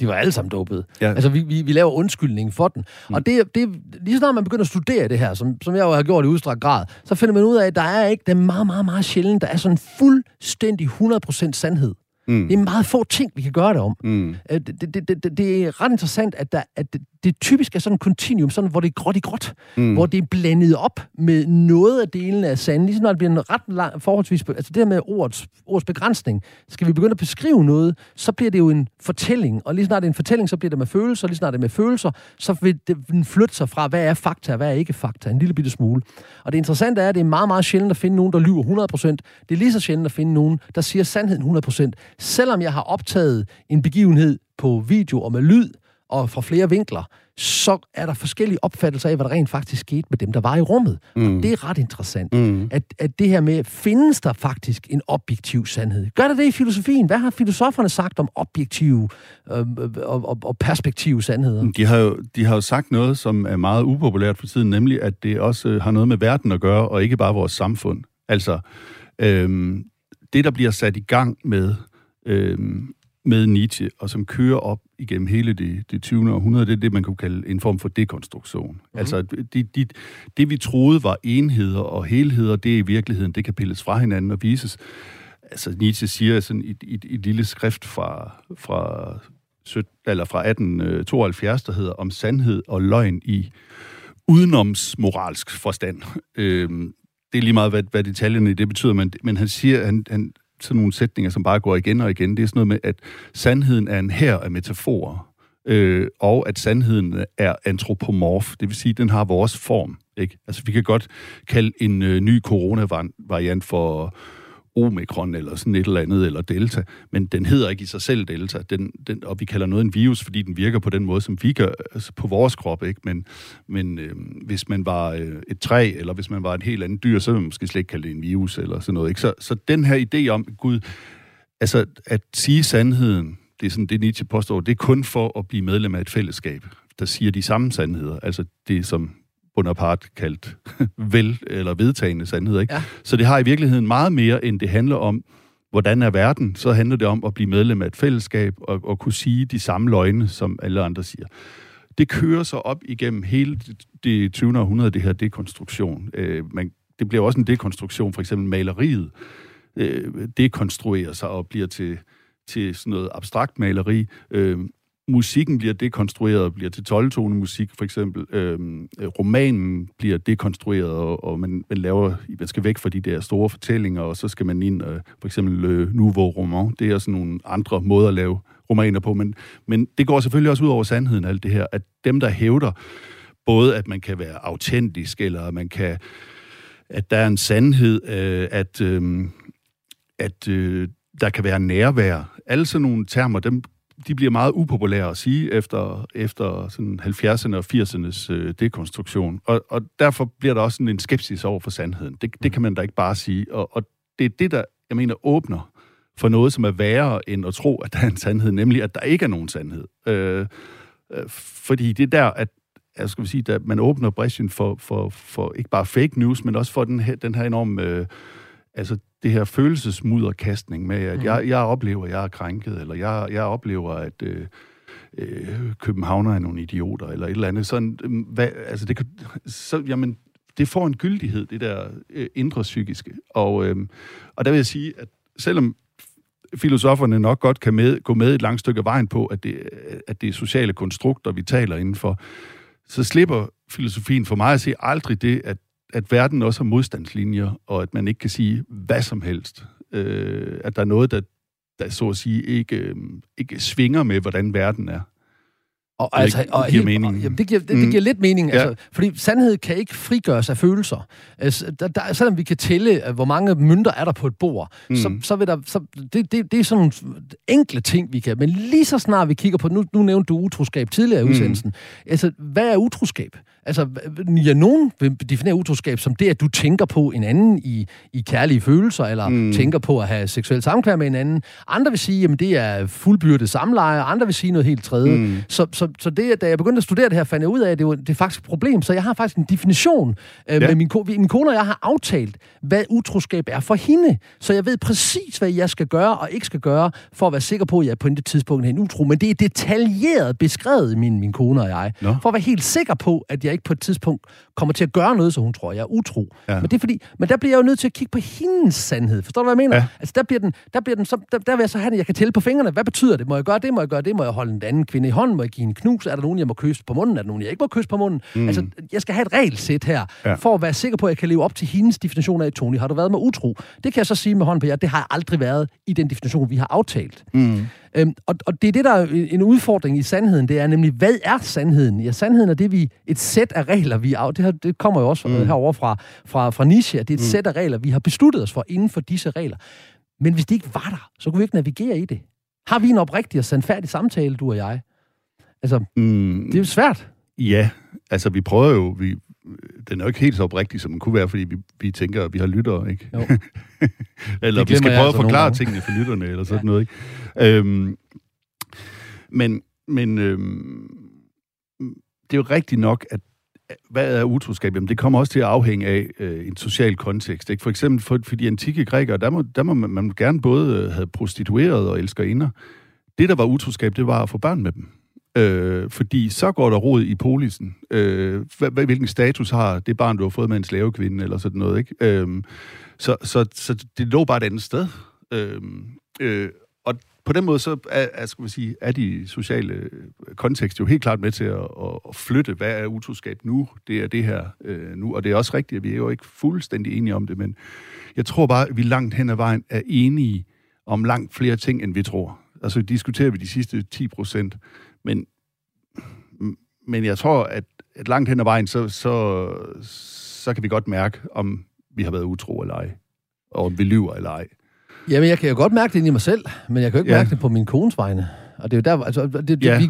De var alle sammen dopede. Ja. Altså, vi laver undskyldningen for den. Og det, lige snart man begynder at studere det her, som jeg jo har gjort i udstrakt grad, så finder man ud af, at der er ikke den meget, meget, meget sjældent, der er sådan fuldstændig 100% sandhed. Det er meget få ting, vi kan gøre det om. Det er ret interessant, at det typisk er sådan en kontinuum, sådan, hvor det er gråt i gråt. Mm. Hvor det er blandet op med noget af delene af sanden. Ligesom når det bliver en ret lang forholdsvis... Altså det der med ordets begrænsning. Skal vi begynde at beskrive noget, så bliver det jo en fortælling. Og lige snart det er en fortælling, så bliver det med følelser. Og lige snart det er med følelser, så vil den flytte sig fra, hvad er fakta og hvad er ikke fakta. En lille bitte smule. Og det interessante er, at det er meget, meget sjældent at finde nogen, der lyver 100%. Det er lige så sjældent at finde nogen, der siger sandheden 100%. Selvom jeg har optaget en begivenhed på video og med lyd, og fra flere vinkler, så er der forskellige opfattelser af, hvad der rent faktisk skete med dem, der var i rummet. Mm. Og det er ret interessant, at det her med, findes der faktisk en objektiv sandhed? Gør der det i filosofien? Hvad har filosoferne sagt om objektive og perspektive sandheder? De har jo sagt noget, som er meget upopulært for tiden, nemlig at det også har noget med verden at gøre, og ikke bare vores samfund. Altså, det, der bliver sat i gang med Nietzsche, og som kører op igennem hele det 20. århundrede, det er det, man kunne kalde en form for dekonstruktion. Mm. Altså, det vi troede var enheder og helheder, det i virkeligheden, det kan pilles fra hinanden og vises. Altså, Nietzsche siger sådan et lille skrift fra 1872, der hedder Om sandhed og løgn i udenomsmoralsk forstand. Det er lige meget, hvad detaljerne i det betyder, men han siger, han sådan nogle sætninger, som bare går igen og igen. Det er sådan noget med, at sandheden er en hær af metaforer, og at sandheden er antropomorf. Det vil sige, at den har vores form. Ikke? Altså, vi kan godt kalde en ny coronavariant for omikron, eller sådan et eller andet, eller delta, men den hedder ikke i sig selv delta. Og vi kalder noget en virus, fordi den virker på den måde, som vi gør altså på vores krop. Ikke? Men hvis man var et træ, eller hvis man var et helt andet dyr, så ville man måske slet ikke kalde det en virus, eller sådan noget. Ikke? Så den her idé om, Gud, altså at sige sandheden, det er sådan det Nietzsche påstår, det er kun for at blive medlem af et fællesskab, der siger de samme sandheder. Altså det, som Bonaparte kaldt eller vedtagende sandhed, ikke? Ja. Så det har i virkeligheden meget mere, end det handler om, hvordan er verden. Så handler det om at blive medlem af et fællesskab og kunne sige de samme løgne, som alle andre siger. Det kører så op igennem hele det 20. århundrede, det her dekonstruktion. Det bliver også en dekonstruktion, for eksempel maleriet. Det konstruerer sig og bliver til sådan noget abstrakt maleri. Musikken bliver dekonstrueret og bliver til 12-tone musik, for eksempel. Romanen bliver dekonstrueret, og man laver, man skal væk fra de der store fortællinger, og så skal man ind, for eksempel nouveau roman. Det er sådan nogle andre måder at lave romaner på, men det går selvfølgelig også ud over sandheden, alt det her, at dem, der hævder både, at man kan være autentisk, eller man kan, at der er en sandhed, at der kan være nærvær. Alle sådan nogle termer, de bliver meget upopulære at sige efter sådan 70'erne og 80'ernes dekonstruktion. Og derfor bliver der også sådan en skepsis over for sandheden. Det kan man da ikke bare sige. Og det er det, der, jeg mener, åbner for noget, som er værre end at tro, at der er en sandhed, nemlig at der ikke er nogen sandhed. Fordi det er der, at man åbner brechen for ikke bare fake news, men også for den her enorme... det her følelsesmudderkastning med, at jeg oplever, at jeg er krænket, eller jeg oplever, at københavner er nogle idioter, eller et eller andet. Sådan, det får en gyldighed, det der indre psykiske. Og der vil jeg sige, at selvom filosoferne nok godt kan gå med et langt stykke af vejen på, at det er sociale konstrukter, vi taler indenfor, så slipper filosofien for mig at se aldrig det, at verden også har modstandslinjer, og at man ikke kan sige hvad som helst. At der er noget, der så at sige ikke svinger med, hvordan verden er. Det giver lidt mening, ja. Altså, fordi sandhed kan ikke frigøres af følelser. Selvom vi kan tælle, hvor mange mønter er der på et bord, det er sådan nogle enkle ting, vi kan. Men lige så snart vi kigger på, nu nævnte du utroskab tidligere i udsendelsen. Altså, hvad er utroskab? Altså, nogen vil definere utroskab som det, at du tænker på en anden i kærlige følelser, eller tænker på at have seksuel samkvær med en anden. Andre vil sige, jamen det er fuldbyrdet samleje, andre vil sige noget helt tredje. Så det, da jeg begyndte at studere det her, fandt jeg ud af, at det er faktisk et problem. Så jeg har faktisk en definition. Med min kone og jeg har aftalt, hvad utroskab er for hende. Så jeg ved præcis, hvad jeg skal gøre og ikke skal gøre, for at være sikker på, at jeg på intet tidspunkt er en utro. Men det er detaljeret beskrevet, min kone og jeg. For at være helt sikker på, at jeg jeg ikke på et tidspunkt kommer til at gøre noget, så hun tror, jeg er utro. Ja. Men det er fordi, men der bliver jeg jo nødt til at kigge på hendes sandhed. Forstår du, hvad jeg mener? Ja. Altså, der bliver den så, der vil jeg så have, jeg kan tælle på fingrene. Hvad betyder det? Må jeg gøre det? Må jeg gøre det? Må jeg holde en anden kvinde i hånden? Må jeg give en knus? Er der nogen, jeg må kysse på munden? Er der nogen, jeg ikke må kysse på munden? Mm. Altså, jeg skal have et regelsæt her, ja, for at være sikker på, at jeg kan leve op til hendes definition af, Tony, har du været med utro? Det kan jeg så sige med hånden på jer, det har jeg aldrig været i den definition, vi har aftalt. Mm. Og det er det, der er en udfordring i sandheden, det er nemlig, hvad er sandheden? Ja, sandheden er det, et sæt af regler, vi har... Det kommer jo også herovre fra Nietzsche, det er et sæt af regler, vi har besluttet os for inden for disse regler. Men hvis det ikke var der, så kunne vi ikke navigere i det. Har vi en oprigtig og sandfærdig samtale, du og jeg? Altså, det er jo svært. Ja, altså vi prøver jo... Den er jo ikke helt så oprigtig, som den kunne være, fordi vi tænker, at vi har lyttere, ikke? Eller vi skal prøve at forklare tingene for lytterne, eller sådan noget, ikke? Det er jo rigtigt nok, at hvad er utroskab? Jamen, det kommer også til at afhænge af en social kontekst, ikke? For eksempel for de antikke grækere, der må man gerne både have prostitueret og elskerinder. Det, der var utroskab, det var at få børn med dem. Fordi så går der rod i polisen. Hvilken status har det barn, du har fået med en slavekvinde, eller sådan noget, ikke? Så det lå bare et andet sted. Og på den måde, så er de sociale kontekst jo helt klart med til at flytte, hvad er utroskab nu? Det er det her nu, og det er også rigtigt, at vi er jo ikke fuldstændig enige om det, men jeg tror bare, at vi langt hen ad vejen er enige om langt flere ting, end vi tror. Altså, diskuterer vi de sidste 10%, men jeg tror, at langt hen ad vejen, så kan vi godt mærke, om vi har været utro eller ej, og om vi lyver eller ej. Jamen, jeg kan jo godt mærke det i mig selv, men jeg kan jo ikke mærke det på min kones vegne. Og det er jo der, altså,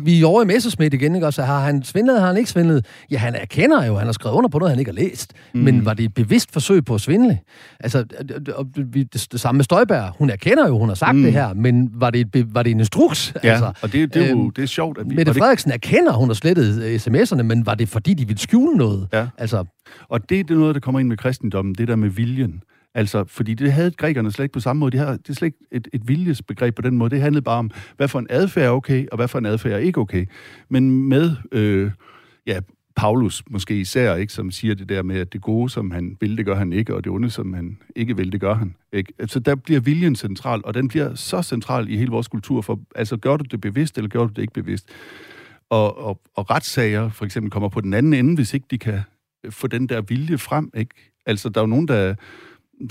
vi er over i Messerschmidt igen, ikke? Og så har han svindlet, har han ikke svindlet? Ja, han erkender jo, han har skrevet under på noget, han ikke har læst. Men var det et bevidst forsøg på at svindle? Altså, det samme med Støjberg. Hun erkender jo, hun har sagt det her, men var det en instruks? Ja, altså, og det er jo det er sjovt. At Mette Frederiksen erkender, hun har slettet sms'erne, men var det fordi, de ville skjule noget? Ja. Altså, og det er noget, der kommer ind med kristendommen, det der med viljen. Altså, fordi det havde grækerne slet ikke på samme måde. Det er slet ikke et viljesbegreb på den måde. Det handlede bare om, hvad for en adfærd er okay, og hvad for en adfærd er ikke okay. Men med, Paulus måske især, ikke, som siger det der med, at det gode, som han vil, det gør han ikke, og det onde, som han ikke vil, det gør han. Ikke? Altså, der bliver viljen central, og den bliver så central i hele vores kultur, for altså, gør du det bevidst, eller gør du det ikke bevidst? Og retssager, for eksempel, kommer på den anden ende, hvis ikke de kan få den der vilje frem, ikke? Altså, der er jo nogen, der...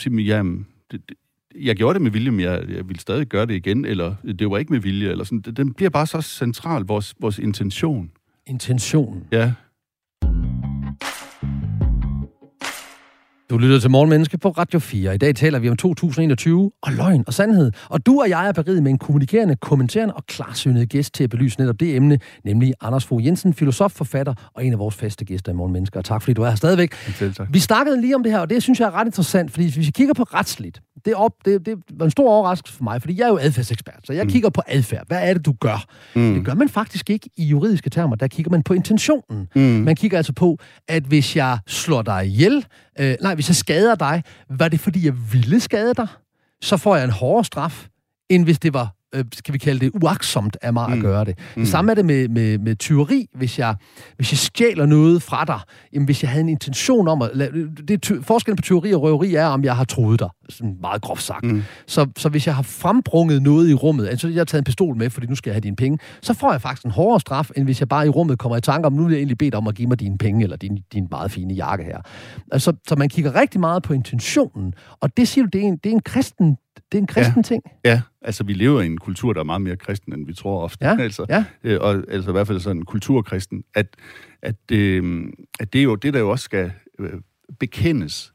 Jamen, jeg gjorde det med vilje, men jeg vil stadig gøre det igen, eller det var ikke med vilje, eller sådan. Den bliver bare så central, vores intention. Intentionen? Ja. Du lytter til Morgenmenneske på Radio 4. I dag taler vi om 2021 og løgn og sandhed. Og du og jeg er beriget med en kommunikerende, kommenterende og klarsynet gæst til at belyse netop det emne, nemlig Anders Fogh Jensen, filosof, forfatter og en af vores faste gæster i Morgenmenneske. Og tak fordi du er her stadigvæk. Selv tak. Vi snakkede lige om det her, og det synes jeg er ret interessant, fordi hvis vi kigger på retsligt, det var en stor overraskelse for mig, fordi jeg er jo adfærdsekspert, så jeg kigger på adfærd. Hvad er det, du gør? Det gør man faktisk ikke i juridiske termer. Der kigger man på intentionen. Man kigger altså på, at hvis jeg slår dig ihjel, hvis jeg skader dig, var det fordi, jeg ville skade dig? Så får jeg en hårdere straf, end hvis det var, skal vi kalde det, uagtsomt af mig at gøre det. Det samme er det med tyveri. Hvis jeg stjæler noget fra dig, jamen hvis jeg havde en intention om at... Forskellen på tyveri og røveri er, om jeg har truet dig. Sådan meget groft sagt. Så hvis jeg har frembrunget noget i rummet, altså jeg har taget en pistol med, fordi nu skal jeg have dine penge, så får jeg faktisk en hårdere straf, end hvis jeg bare i rummet kommer i tanke om, nu vil jeg egentlig bede dig om at give mig dine penge, eller din meget fine jakke her. Altså, så man kigger rigtig meget på intentionen, og det siger du, det er en kristen ting. Ja, altså vi lever i en kultur, der er meget mere kristen, end vi tror ofte. Ja, altså, ja. Og altså i hvert fald sådan en kulturkristen, at det er jo det, der jo også skal bekendes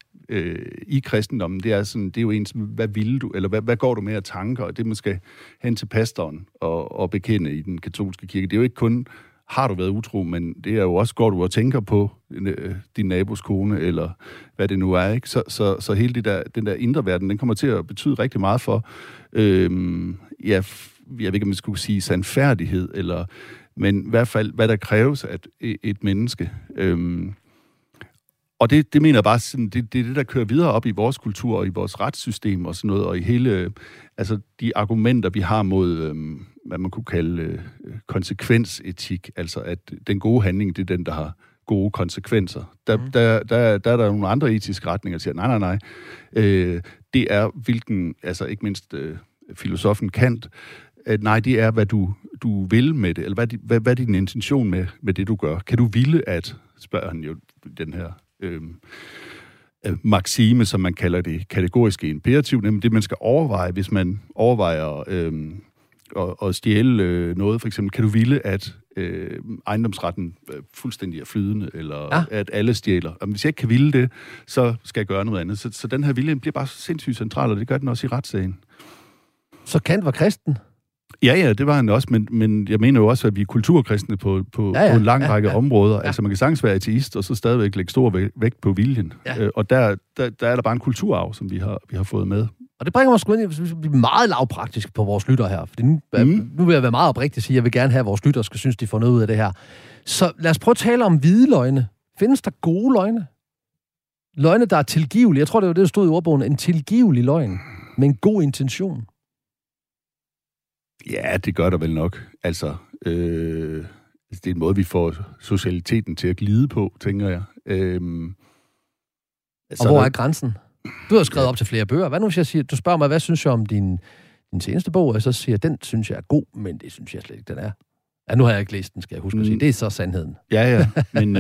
i kristendommen, det er sådan, det er jo ens, hvad vil du, eller hvad går du med af tanker, og det man skal hen til pastoren og bekende i den katolske kirke. Det er jo ikke kun, har du været utro, men det er jo også, går du og tænker på din nabos kone, eller hvad det nu er, ikke? Så hele den der indre verden, den kommer til at betyde rigtig meget for, jeg ved ikke, om jeg skulle sige sandfærdighed, men i hvert fald, hvad der kræves af et menneske. Og det mener jeg bare, sådan, det er det, der kører videre op i vores kultur, og i vores retssystem, og sådan noget, og i hele, altså de argumenter, vi har mod... hvad man kunne kalde konsekvensetik, altså at den gode handling, det er den, der har gode konsekvenser. Der er der nogle andre etiske retninger, der siger, nej. Det er hvilken, altså ikke mindst filosofen Kant, at nej, det er, hvad du vil med det, eller hvad er din intention med det, du gør? Kan du ville at, spørger han jo den her maxime, som man kalder det kategoriske imperativ, nemlig det, man skal overveje, hvis man overvejer at stjæle noget, for eksempel, kan du ville, at ejendomsretten fuldstændig er flydende, eller at alle stjæler? Jamen, hvis jeg ikke kan ville det, så skal jeg gøre noget andet. Så den her vilje bliver bare sindssygt central, og det gør den også i retssagen. Så Kant var kristen? Ja, det var han også, men jeg mener jo også, at vi er kulturkristne på en lang række områder. Altså, man kan sagtens være ateist, og så stadigvæk lægge stor vægt på viljen. Ja. Og der er der bare en kulturarv, som vi har fået med. Og det bringer mig sgu ind, at vi skal blive meget lavpraktisk på vores lytter her. Fordi nu vil jeg være meget oprigtig og sige, at jeg vil gerne have, at vores lytter skal synes, de får noget ud af det her. Så lad os prøve at tale om hvide løgne. Findes der gode løgne? Løgne, der er tilgivelige. Jeg tror, det var det, der stod i ordbogen. En tilgivelig løgn med en god intention. Ja, det gør der vel nok. Altså, det er en måde, vi får socialiteten til at glide på, tænker jeg. Og hvor er grænsen? Du har skrevet op til flere bøger. Hvad nu, hvis jeg siger, du spørger mig, hvad synes jeg om din seneste bog? Og så siger jeg, den synes jeg er god, men det synes jeg slet ikke, den er. Ja, nu har jeg ikke læst den, skal jeg huske at sige. Det er så sandheden. Ja, men...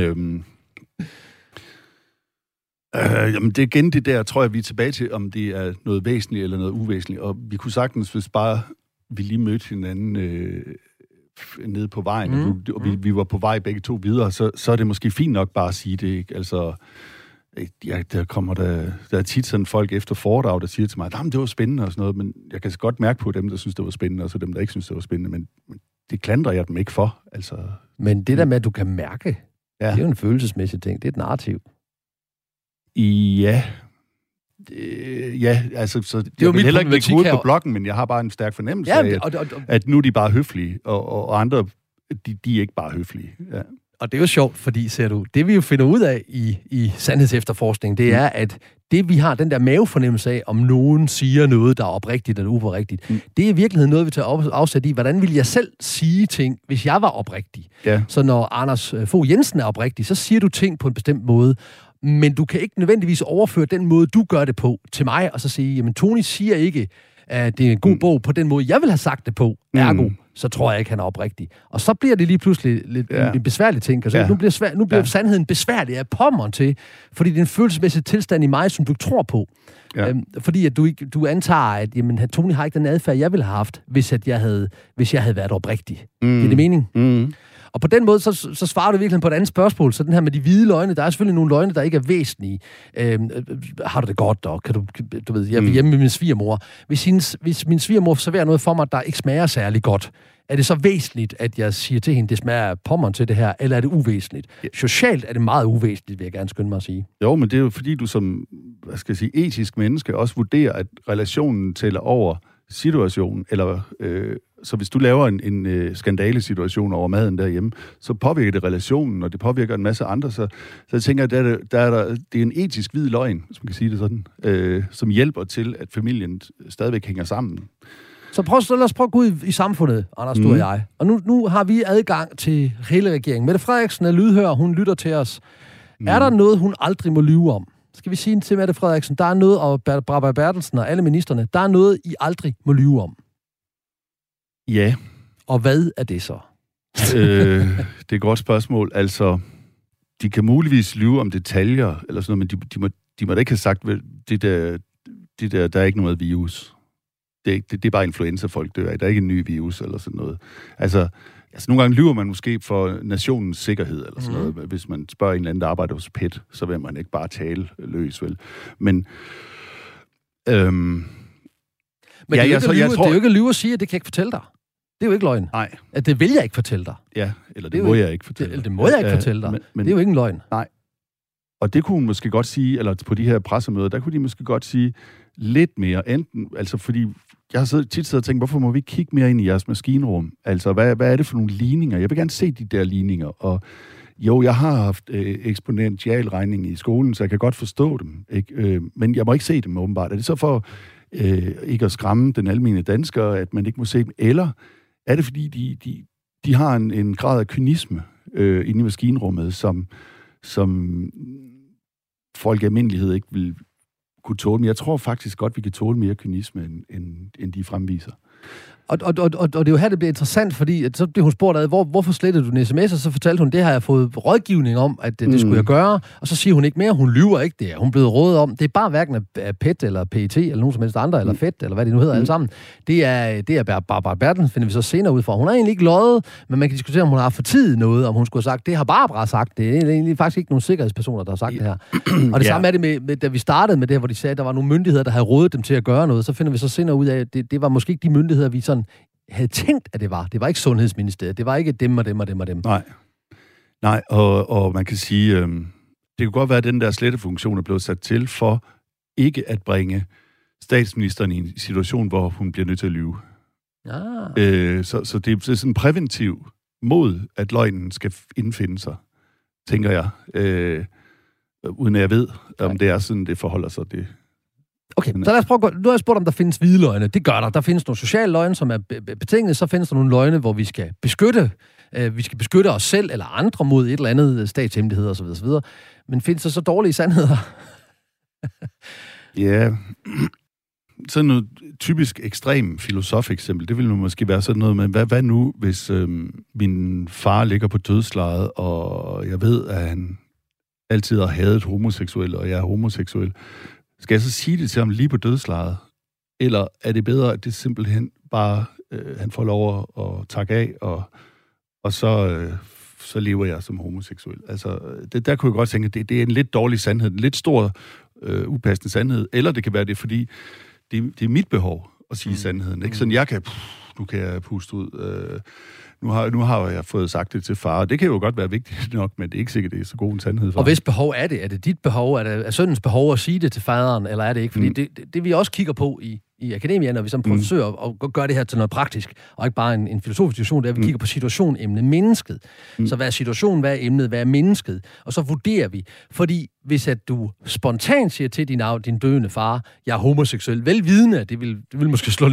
jamen, det er igen det der, tror jeg, vi er tilbage til, om det er noget væsentligt eller noget uvæsentligt. Og vi kunne sagtens, hvis bare... Vi lige mødte hinanden nede på vejen, og vi var på vej begge to videre, så er det måske fint nok bare at sige det, ikke? Altså, ja, der er tit sådan folk efter foredrag, der siger til mig, det var spændende og sådan noget, men jeg kan så godt mærke på dem, der synes, det var spændende, og så dem, der ikke synes, det var spændende, men det klandrer jeg dem ikke for. Altså, men det der med, at du kan mærke, det er jo en følelsesmæssig ting, det er et narrativ. Ja... altså, så det er jo heller ikke lægge hovedet på blokken, men jeg har bare en stærk fornemmelse af, at nu er de bare høflige, og andre, de er ikke bare høflige. Ja. Og det er jo sjovt, fordi, ser du, det vi jo finder ud af i sandhedsefterforskning, det er, at det vi har, den der mavefornemmelse af, om nogen siger noget, der er oprigtigt eller uberigtigt, det er i virkeligheden noget, vi tager afsæt i. Hvordan ville jeg selv sige ting, hvis jeg var oprigtig? Ja. Så når Anders Fogh Jensen er oprigtig, så siger du ting på en bestemt måde, men du kan ikke nødvendigvis overføre den måde, du gør det på, til mig, og så sige, jamen Tony siger ikke, at det er en god bog på den måde, jeg vil have sagt det på, ergo, så tror jeg ikke, han er oprigtig. Og så bliver det lige pludselig lidt en besværlig ting. Altså, nu bliver sandheden besværlig af pommeren til, fordi det er en følelsesmæssig tilstand i mig, som du tror på. Ja. Fordi at du antager, at jamen, Tony har ikke den adfærd, jeg ville have haft, hvis jeg havde været oprigtig. Mm. Er det mening? Mm. Og på den måde, så svarer du virkelig på et andet spørgsmål. Så den her med de hvide løgne, der er selvfølgelig nogle løgne, der ikke er væsentlige. Har du det godt, dog? Kan du ved, jeg er hjemme med min svigermor. Hvis min svigermor serverer noget for mig, der ikke smager særlig godt, er det så væsentligt, at jeg siger til hende, det smager pommeren til det her, eller er det uvæsentligt? Ja. Socialt er det meget uvæsentligt, vil jeg gerne skynde mig at sige. Jo, men det er jo fordi, du som etisk menneske også vurderer, at relationen tæller over situationen, eller... Så hvis du laver en skandalesituation over maden derhjemme, så påvirker det relationen, og det påvirker en masse andre. Så jeg tænker, at det er en etisk hvid løgn, hvis man kan sige det sådan, som hjælper til, at familien stadigvæk hænger sammen. Så lad os prøve at gå ud i samfundet, Anders, du og jeg. Og nu har vi adgang til hele regeringen. Mette Frederiksen er lydhør, hun lytter til os. Er der noget, hun aldrig må lyve om? Skal vi sige til Mette Frederiksen, der er noget, og Barbara Bertelsen og alle ministerne, der er noget, I aldrig må lyve om? Ja. Og hvad er det så? Det er et godt spørgsmål. Altså, de kan muligvis lyve om detaljer, eller sådan noget, men de må da ikke have sagt, der er ikke noget virus. Det er bare influenza, folk dør af. Der er ikke en ny virus, eller sådan noget. Altså, nogle gange lyver man måske for nationens sikkerhed, eller sådan noget. Hvis man spørger en eller anden, der arbejder hos PET, så vil man ikke bare tale løs, vel? Men... Men det er jo ikke at lyve at sige, at det kan jeg ikke fortælle dig. Det er jo ikke løgn. Nej. At det vil jeg ikke fortælle dig. Ja, eller det må jeg ikke fortælle dig. Eller det må jeg ikke fortælle dig. Men, det er jo ikke en løgn. Nej. Og det kunne hun måske godt sige, eller på de her pressemøder, der kunne de måske godt sige lidt mere. Enten, altså fordi, jeg har tit siddet og tænkt, hvorfor må vi ikke kigge mere ind i jeres maskinrum? Altså, hvad er det for nogle ligninger? Jeg vil gerne se de der ligninger. Og jo, jeg har haft eksponentialregning i skolen, så jeg kan godt forstå dem. Ikke? Men jeg må ikke se dem åbenbart. Er det så for... ikke at skræmme den almene dansker, at man ikke må se dem, eller er det fordi, de har en grad af kynisme inde i maskinrummet, som som folk i almindelighed ikke vil kunne tåle. Men jeg tror faktisk godt, vi kan tåle mere kynisme, end de fremviser. Og det er jo her, det bliver interessant, fordi at så bliver hun spurgt ad, hvorfor slettede du en sms? Og så fortalte hun, det har jeg fået rådgivning om, at det skulle jeg gøre. Og så siger hun ikke mere, hun lyver ikke det. Hun blev rådet om, det er bare hverken af PET eller PET, eller nogen som helst andre, eller FET, eller hvad det nu hedder alle sammen. Det er Barbara Bertelsen, finder vi så senere ud fra. Hun har egentlig ikke løjet, men man kan diskutere, om hun har fortidet noget, om hun skulle have sagt, det har Barbara sagt. Det er egentlig faktisk ikke nogen sikkerhedspersoner, der har sagt det her. Og det samme er det med, da vi startede med det her, hvor de sagde, at der var nogle myndigheder, der havde rådet dem til at gøre noget. Så finder vi så senere ud af, at det var måske ikke de myndigheder, vi sådan havde tænkt, at det var. Det var ikke Sundhedsministeriet. Det var ikke dem og dem. Nej, og man kan sige, det kan godt være, at den der slettefunktion er blevet sat til for ikke at bringe statsministeren i en situation, hvor hun bliver nødt til at lyve. Så det er sådan præventiv mod, at løgnen skal indfinde sig, tænker jeg. Uden at jeg ved, om det er sådan, det forholder sig det. Okay, så lad os prøve at gå. Nu har jeg spurgt, om der findes hvide løgne. Det gør der. Der findes nogle sociale løgne, som er betinget. Så findes der nogle løgne, hvor vi skal beskytte. Vi skal beskytte os selv eller andre mod et eller andet statshemmelighed osv. osv. Men findes der så dårlige sandheder? Ja. Sådan noget typisk ekstrem filosof-eksempel, det ville måske være sådan noget med, hvad nu, hvis min far ligger på dødslejet, og jeg ved, at han altid har hadet homoseksuelle, og jeg er homoseksuel. Skal jeg så sige det til ham lige på dødslejet? Eller er det bedre, at det simpelthen bare, han får lov at takke af, og så lever jeg som homoseksuel? Altså, der kunne jeg godt tænke, at det er en lidt dårlig sandhed, en lidt stor, upassende sandhed. Eller det kan være det, fordi det er mit behov at sige sandheden. Ikke? Sådan, nu kan jeg puste ud. Nu har jeg fået sagt det til far. Det kan jo godt være vigtigt nok, men det er ikke sikkert, det er så god en sandhed for. Og hvis behov er det? Er det dit behov? Er søndens behov at sige det til faderen, eller er det ikke? Fordi det vi også kigger på i akademien, når vi som forsøger at gøre det her til noget praktisk, og ikke bare en filosofisk situation, der vi kigger på situation, emne, mennesket. Så hvad er situationen, hvad er emnet, hvad er mennesket? Og så vurderer vi. Fordi hvis at du spontant siger til din døende far, jeg er homoseksuel, velvidende, det vil måske slå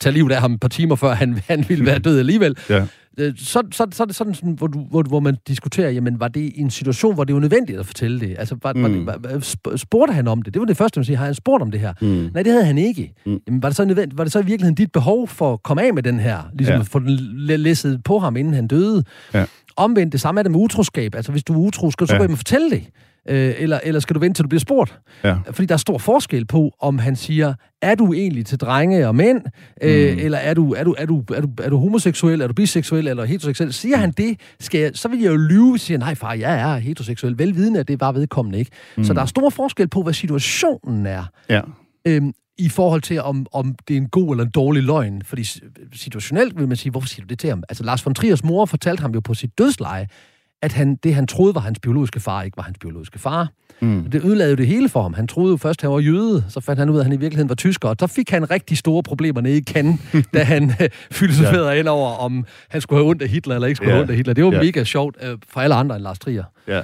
tage livet af ham et par timer før, han ville være død alligevel. Ja. Så er det sådan, hvor man diskuterer, jamen, var det en situation, hvor det var nødvendigt at fortælle det? Altså, spurgte han om det? Det var det første, man siger, har han spurgt om det her? Nej, det havde han ikke. Jamen, var det så i virkeligheden dit behov for at komme af med den her? Ligesom at få den læsset på ham, inden han døde? Ja. Omvendt, det samme er det med utroskab. Altså, hvis du er utro, skal du så gå hjem og fortælle det? Eller skal du vente, til du bliver spurgt? Ja. Fordi der er stor forskel på, om han siger, er du egentlig til drenge og mænd? Eller er du homoseksuel? Er du biseksuel? Eller heteroseksuel? Siger han det, så vil jeg jo lyve og sige, nej far, jeg er heteroseksuel. Velvidende, at det var vedkommende ikke. Så der er stor forskel på, hvad situationen er. Ja. I forhold til, om det er en god eller en dårlig løgn. Fordi situationelt vil man sige, hvorfor siger du det til ham? Altså, Lars von Triers mor fortalte ham jo på sit dødsleje, at han troede var hans biologiske far, ikke var hans biologiske far. Det ødelagde det hele for ham. Han troede jo først, at han var jøde, så fandt han ud af, at han i virkeligheden var tysker, og så fik han rigtig store problemer nede i Kant, da han filosoferede ind over, om han skulle have ondt af Hitler eller ikke skulle have ondt af Hitler. Det var mega sjovt for alle andre end Lars Trier. Ja.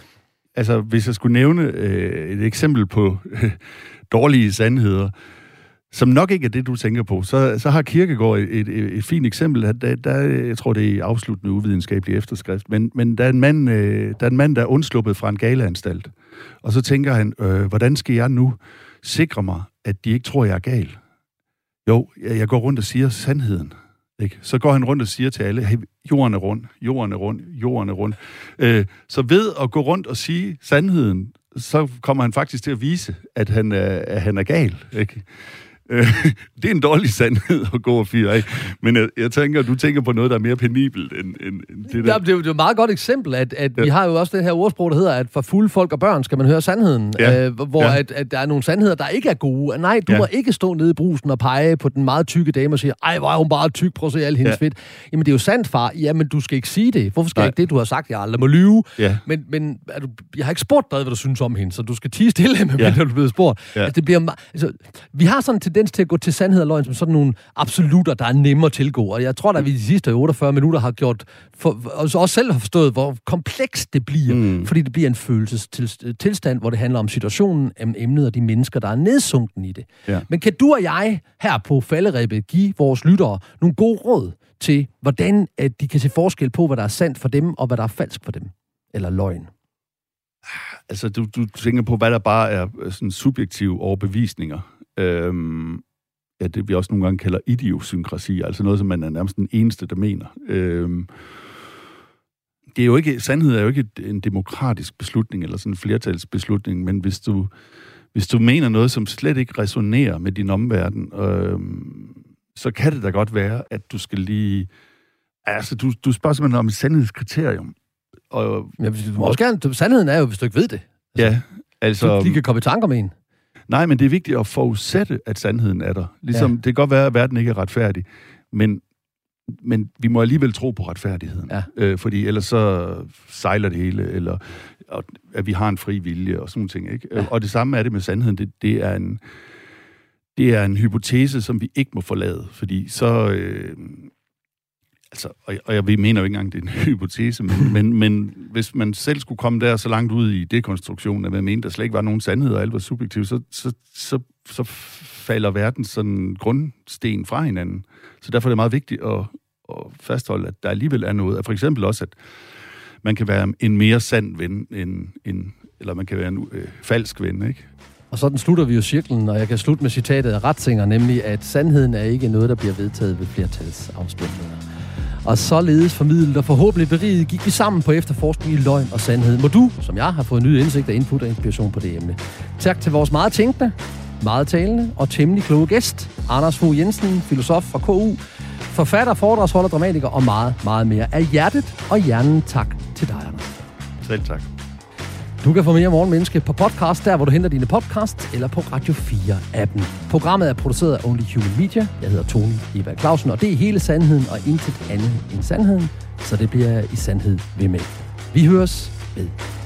Altså, hvis jeg skulle nævne et eksempel på dårlige sandheder, som nok ikke er det, du tænker på, så har Kirkegaard et fint eksempel. Jeg tror, det er afsluttende uvidenskabelig efterskrift, men der er en mand, der er undsluppet fra en galeanstalt. Og så tænker han, hvordan skal jeg nu sikre mig, at de ikke tror, jeg er gal? Jo, jeg går rundt og siger sandheden. Ikke? Så går han rundt og siger til alle, hey, jorden er rund, jorden er rund, jorden er rund. Så ved at gå rundt og sige sandheden, så kommer han faktisk til at vise, at han er gal. Ikke? Det er en dårlig sandhed at gå og fyre af. Men jeg tænker, du tænker på noget, der er mere penibelt end det der. Jamen, det er jo et meget godt eksempel, at vi har jo også det her ordsprog, der hedder, at for fulde folk og børn skal man høre sandheden. Ja. At der er nogle sandheder, der ikke er gode. Nej, du må ikke stå nede i brusen og pege på den meget tykke dame og sige, ej, hvor er hun bare tyk, prøv at se alt hendes fedt. Jamen, det er jo sandt, far. Jamen, du skal ikke sige det. Hvorfor skal ikke det, du har sagt? Jeg aldrig må lyve. Ja. Men jeg har ikke spurgt dig, hvad du synes om hende, så du skal tie stille med, når du bliver spurgt. Ja. Altså, det bliver vi har sådan til at gå til sandhed og løgn som sådan nogle absolutter, der er nemme at tilgå. Og jeg tror, at vi de sidste 48 minutter har gjort, også selv har forstået, hvor komplekst det bliver, fordi det bliver en følelsestilstand, hvor det handler om situationen, emnet og de mennesker, der er nedsunken i det. Ja. Men kan du og jeg her på Falderebet give vores lyttere nogle gode råd til, hvordan at de kan se forskel på, hvad der er sandt for dem, og hvad der er falsk for dem? Eller løgn? Altså, du tænker på, hvad der bare er sådan subjektive overbevisninger. Ja, det vi også nogle gange kalder idiosynkrasi, altså noget, som man er nærmest den eneste, der mener. Det er jo ikke, sandhed er jo ikke en demokratisk beslutning, eller sådan en flertalsbeslutning, men hvis du mener noget, som slet ikke resonerer med din omverden, så kan det da godt være, at du skal lige... Altså, du spørger simpelthen om et sandhedskriterium. Og, ja, sandheden er jo, hvis du ikke ved det. Altså, ja, altså... Du lige kan komme i tanker med en. Nej, men det er vigtigt at forudsætte, at sandheden er der. Ligesom, ja. Det kan godt være, at verden ikke er retfærdig, men vi må alligevel tro på retfærdigheden. Ja. Fordi ellers så sejler det hele, eller at vi har en fri vilje og sådan nogle ting. Ikke? Ja. Og det samme er det med sandheden. Det er en hypotese, som vi ikke må forlade, fordi så... Altså, og jeg mener jo ikke engang, det er en hypotese, men hvis man selv skulle komme der så langt ud i dekonstruktionen, at man mente, der slet ikke var nogen sandhed, og alt var subjektivt, så falder verden sådan grundsten fra hinanden. Så derfor er det meget vigtigt at fastholde, at der alligevel er noget. For eksempel også, at man kan være en mere sand ven, eller man kan være en falsk ven, ikke? Og sådan slutter vi jo cirklen, og jeg kan slutte med citatet af Ratzinger, nemlig at sandheden er ikke noget, der bliver vedtaget ved flertalsafstemninger. Og således formidlet og forhåbentlig beriget gik vi sammen på efterforskning i løgn og sandhed. Må du, som jeg, har fået nye indsigt og input og inspiration på det emne. Tak til vores meget tænkende, meget talende og temmelig kloge gæst, Anders Fogh Jensen, filosof fra KU, forfatter, foredragsholder, dramatiker og meget, meget mere. Af hjertet og hjernen tak til dig, Anders. Selv tak. Du kan få mere Morgenmenneske på podcast, der hvor du henter dine podcast, eller på Radio 4-appen. Programmet er produceret af Only Human Media. Jeg hedder Tony Eva Clausen, og det er hele sandheden og intet andet end sandheden. Så det bliver i sandhed ved med. Vi høres ved.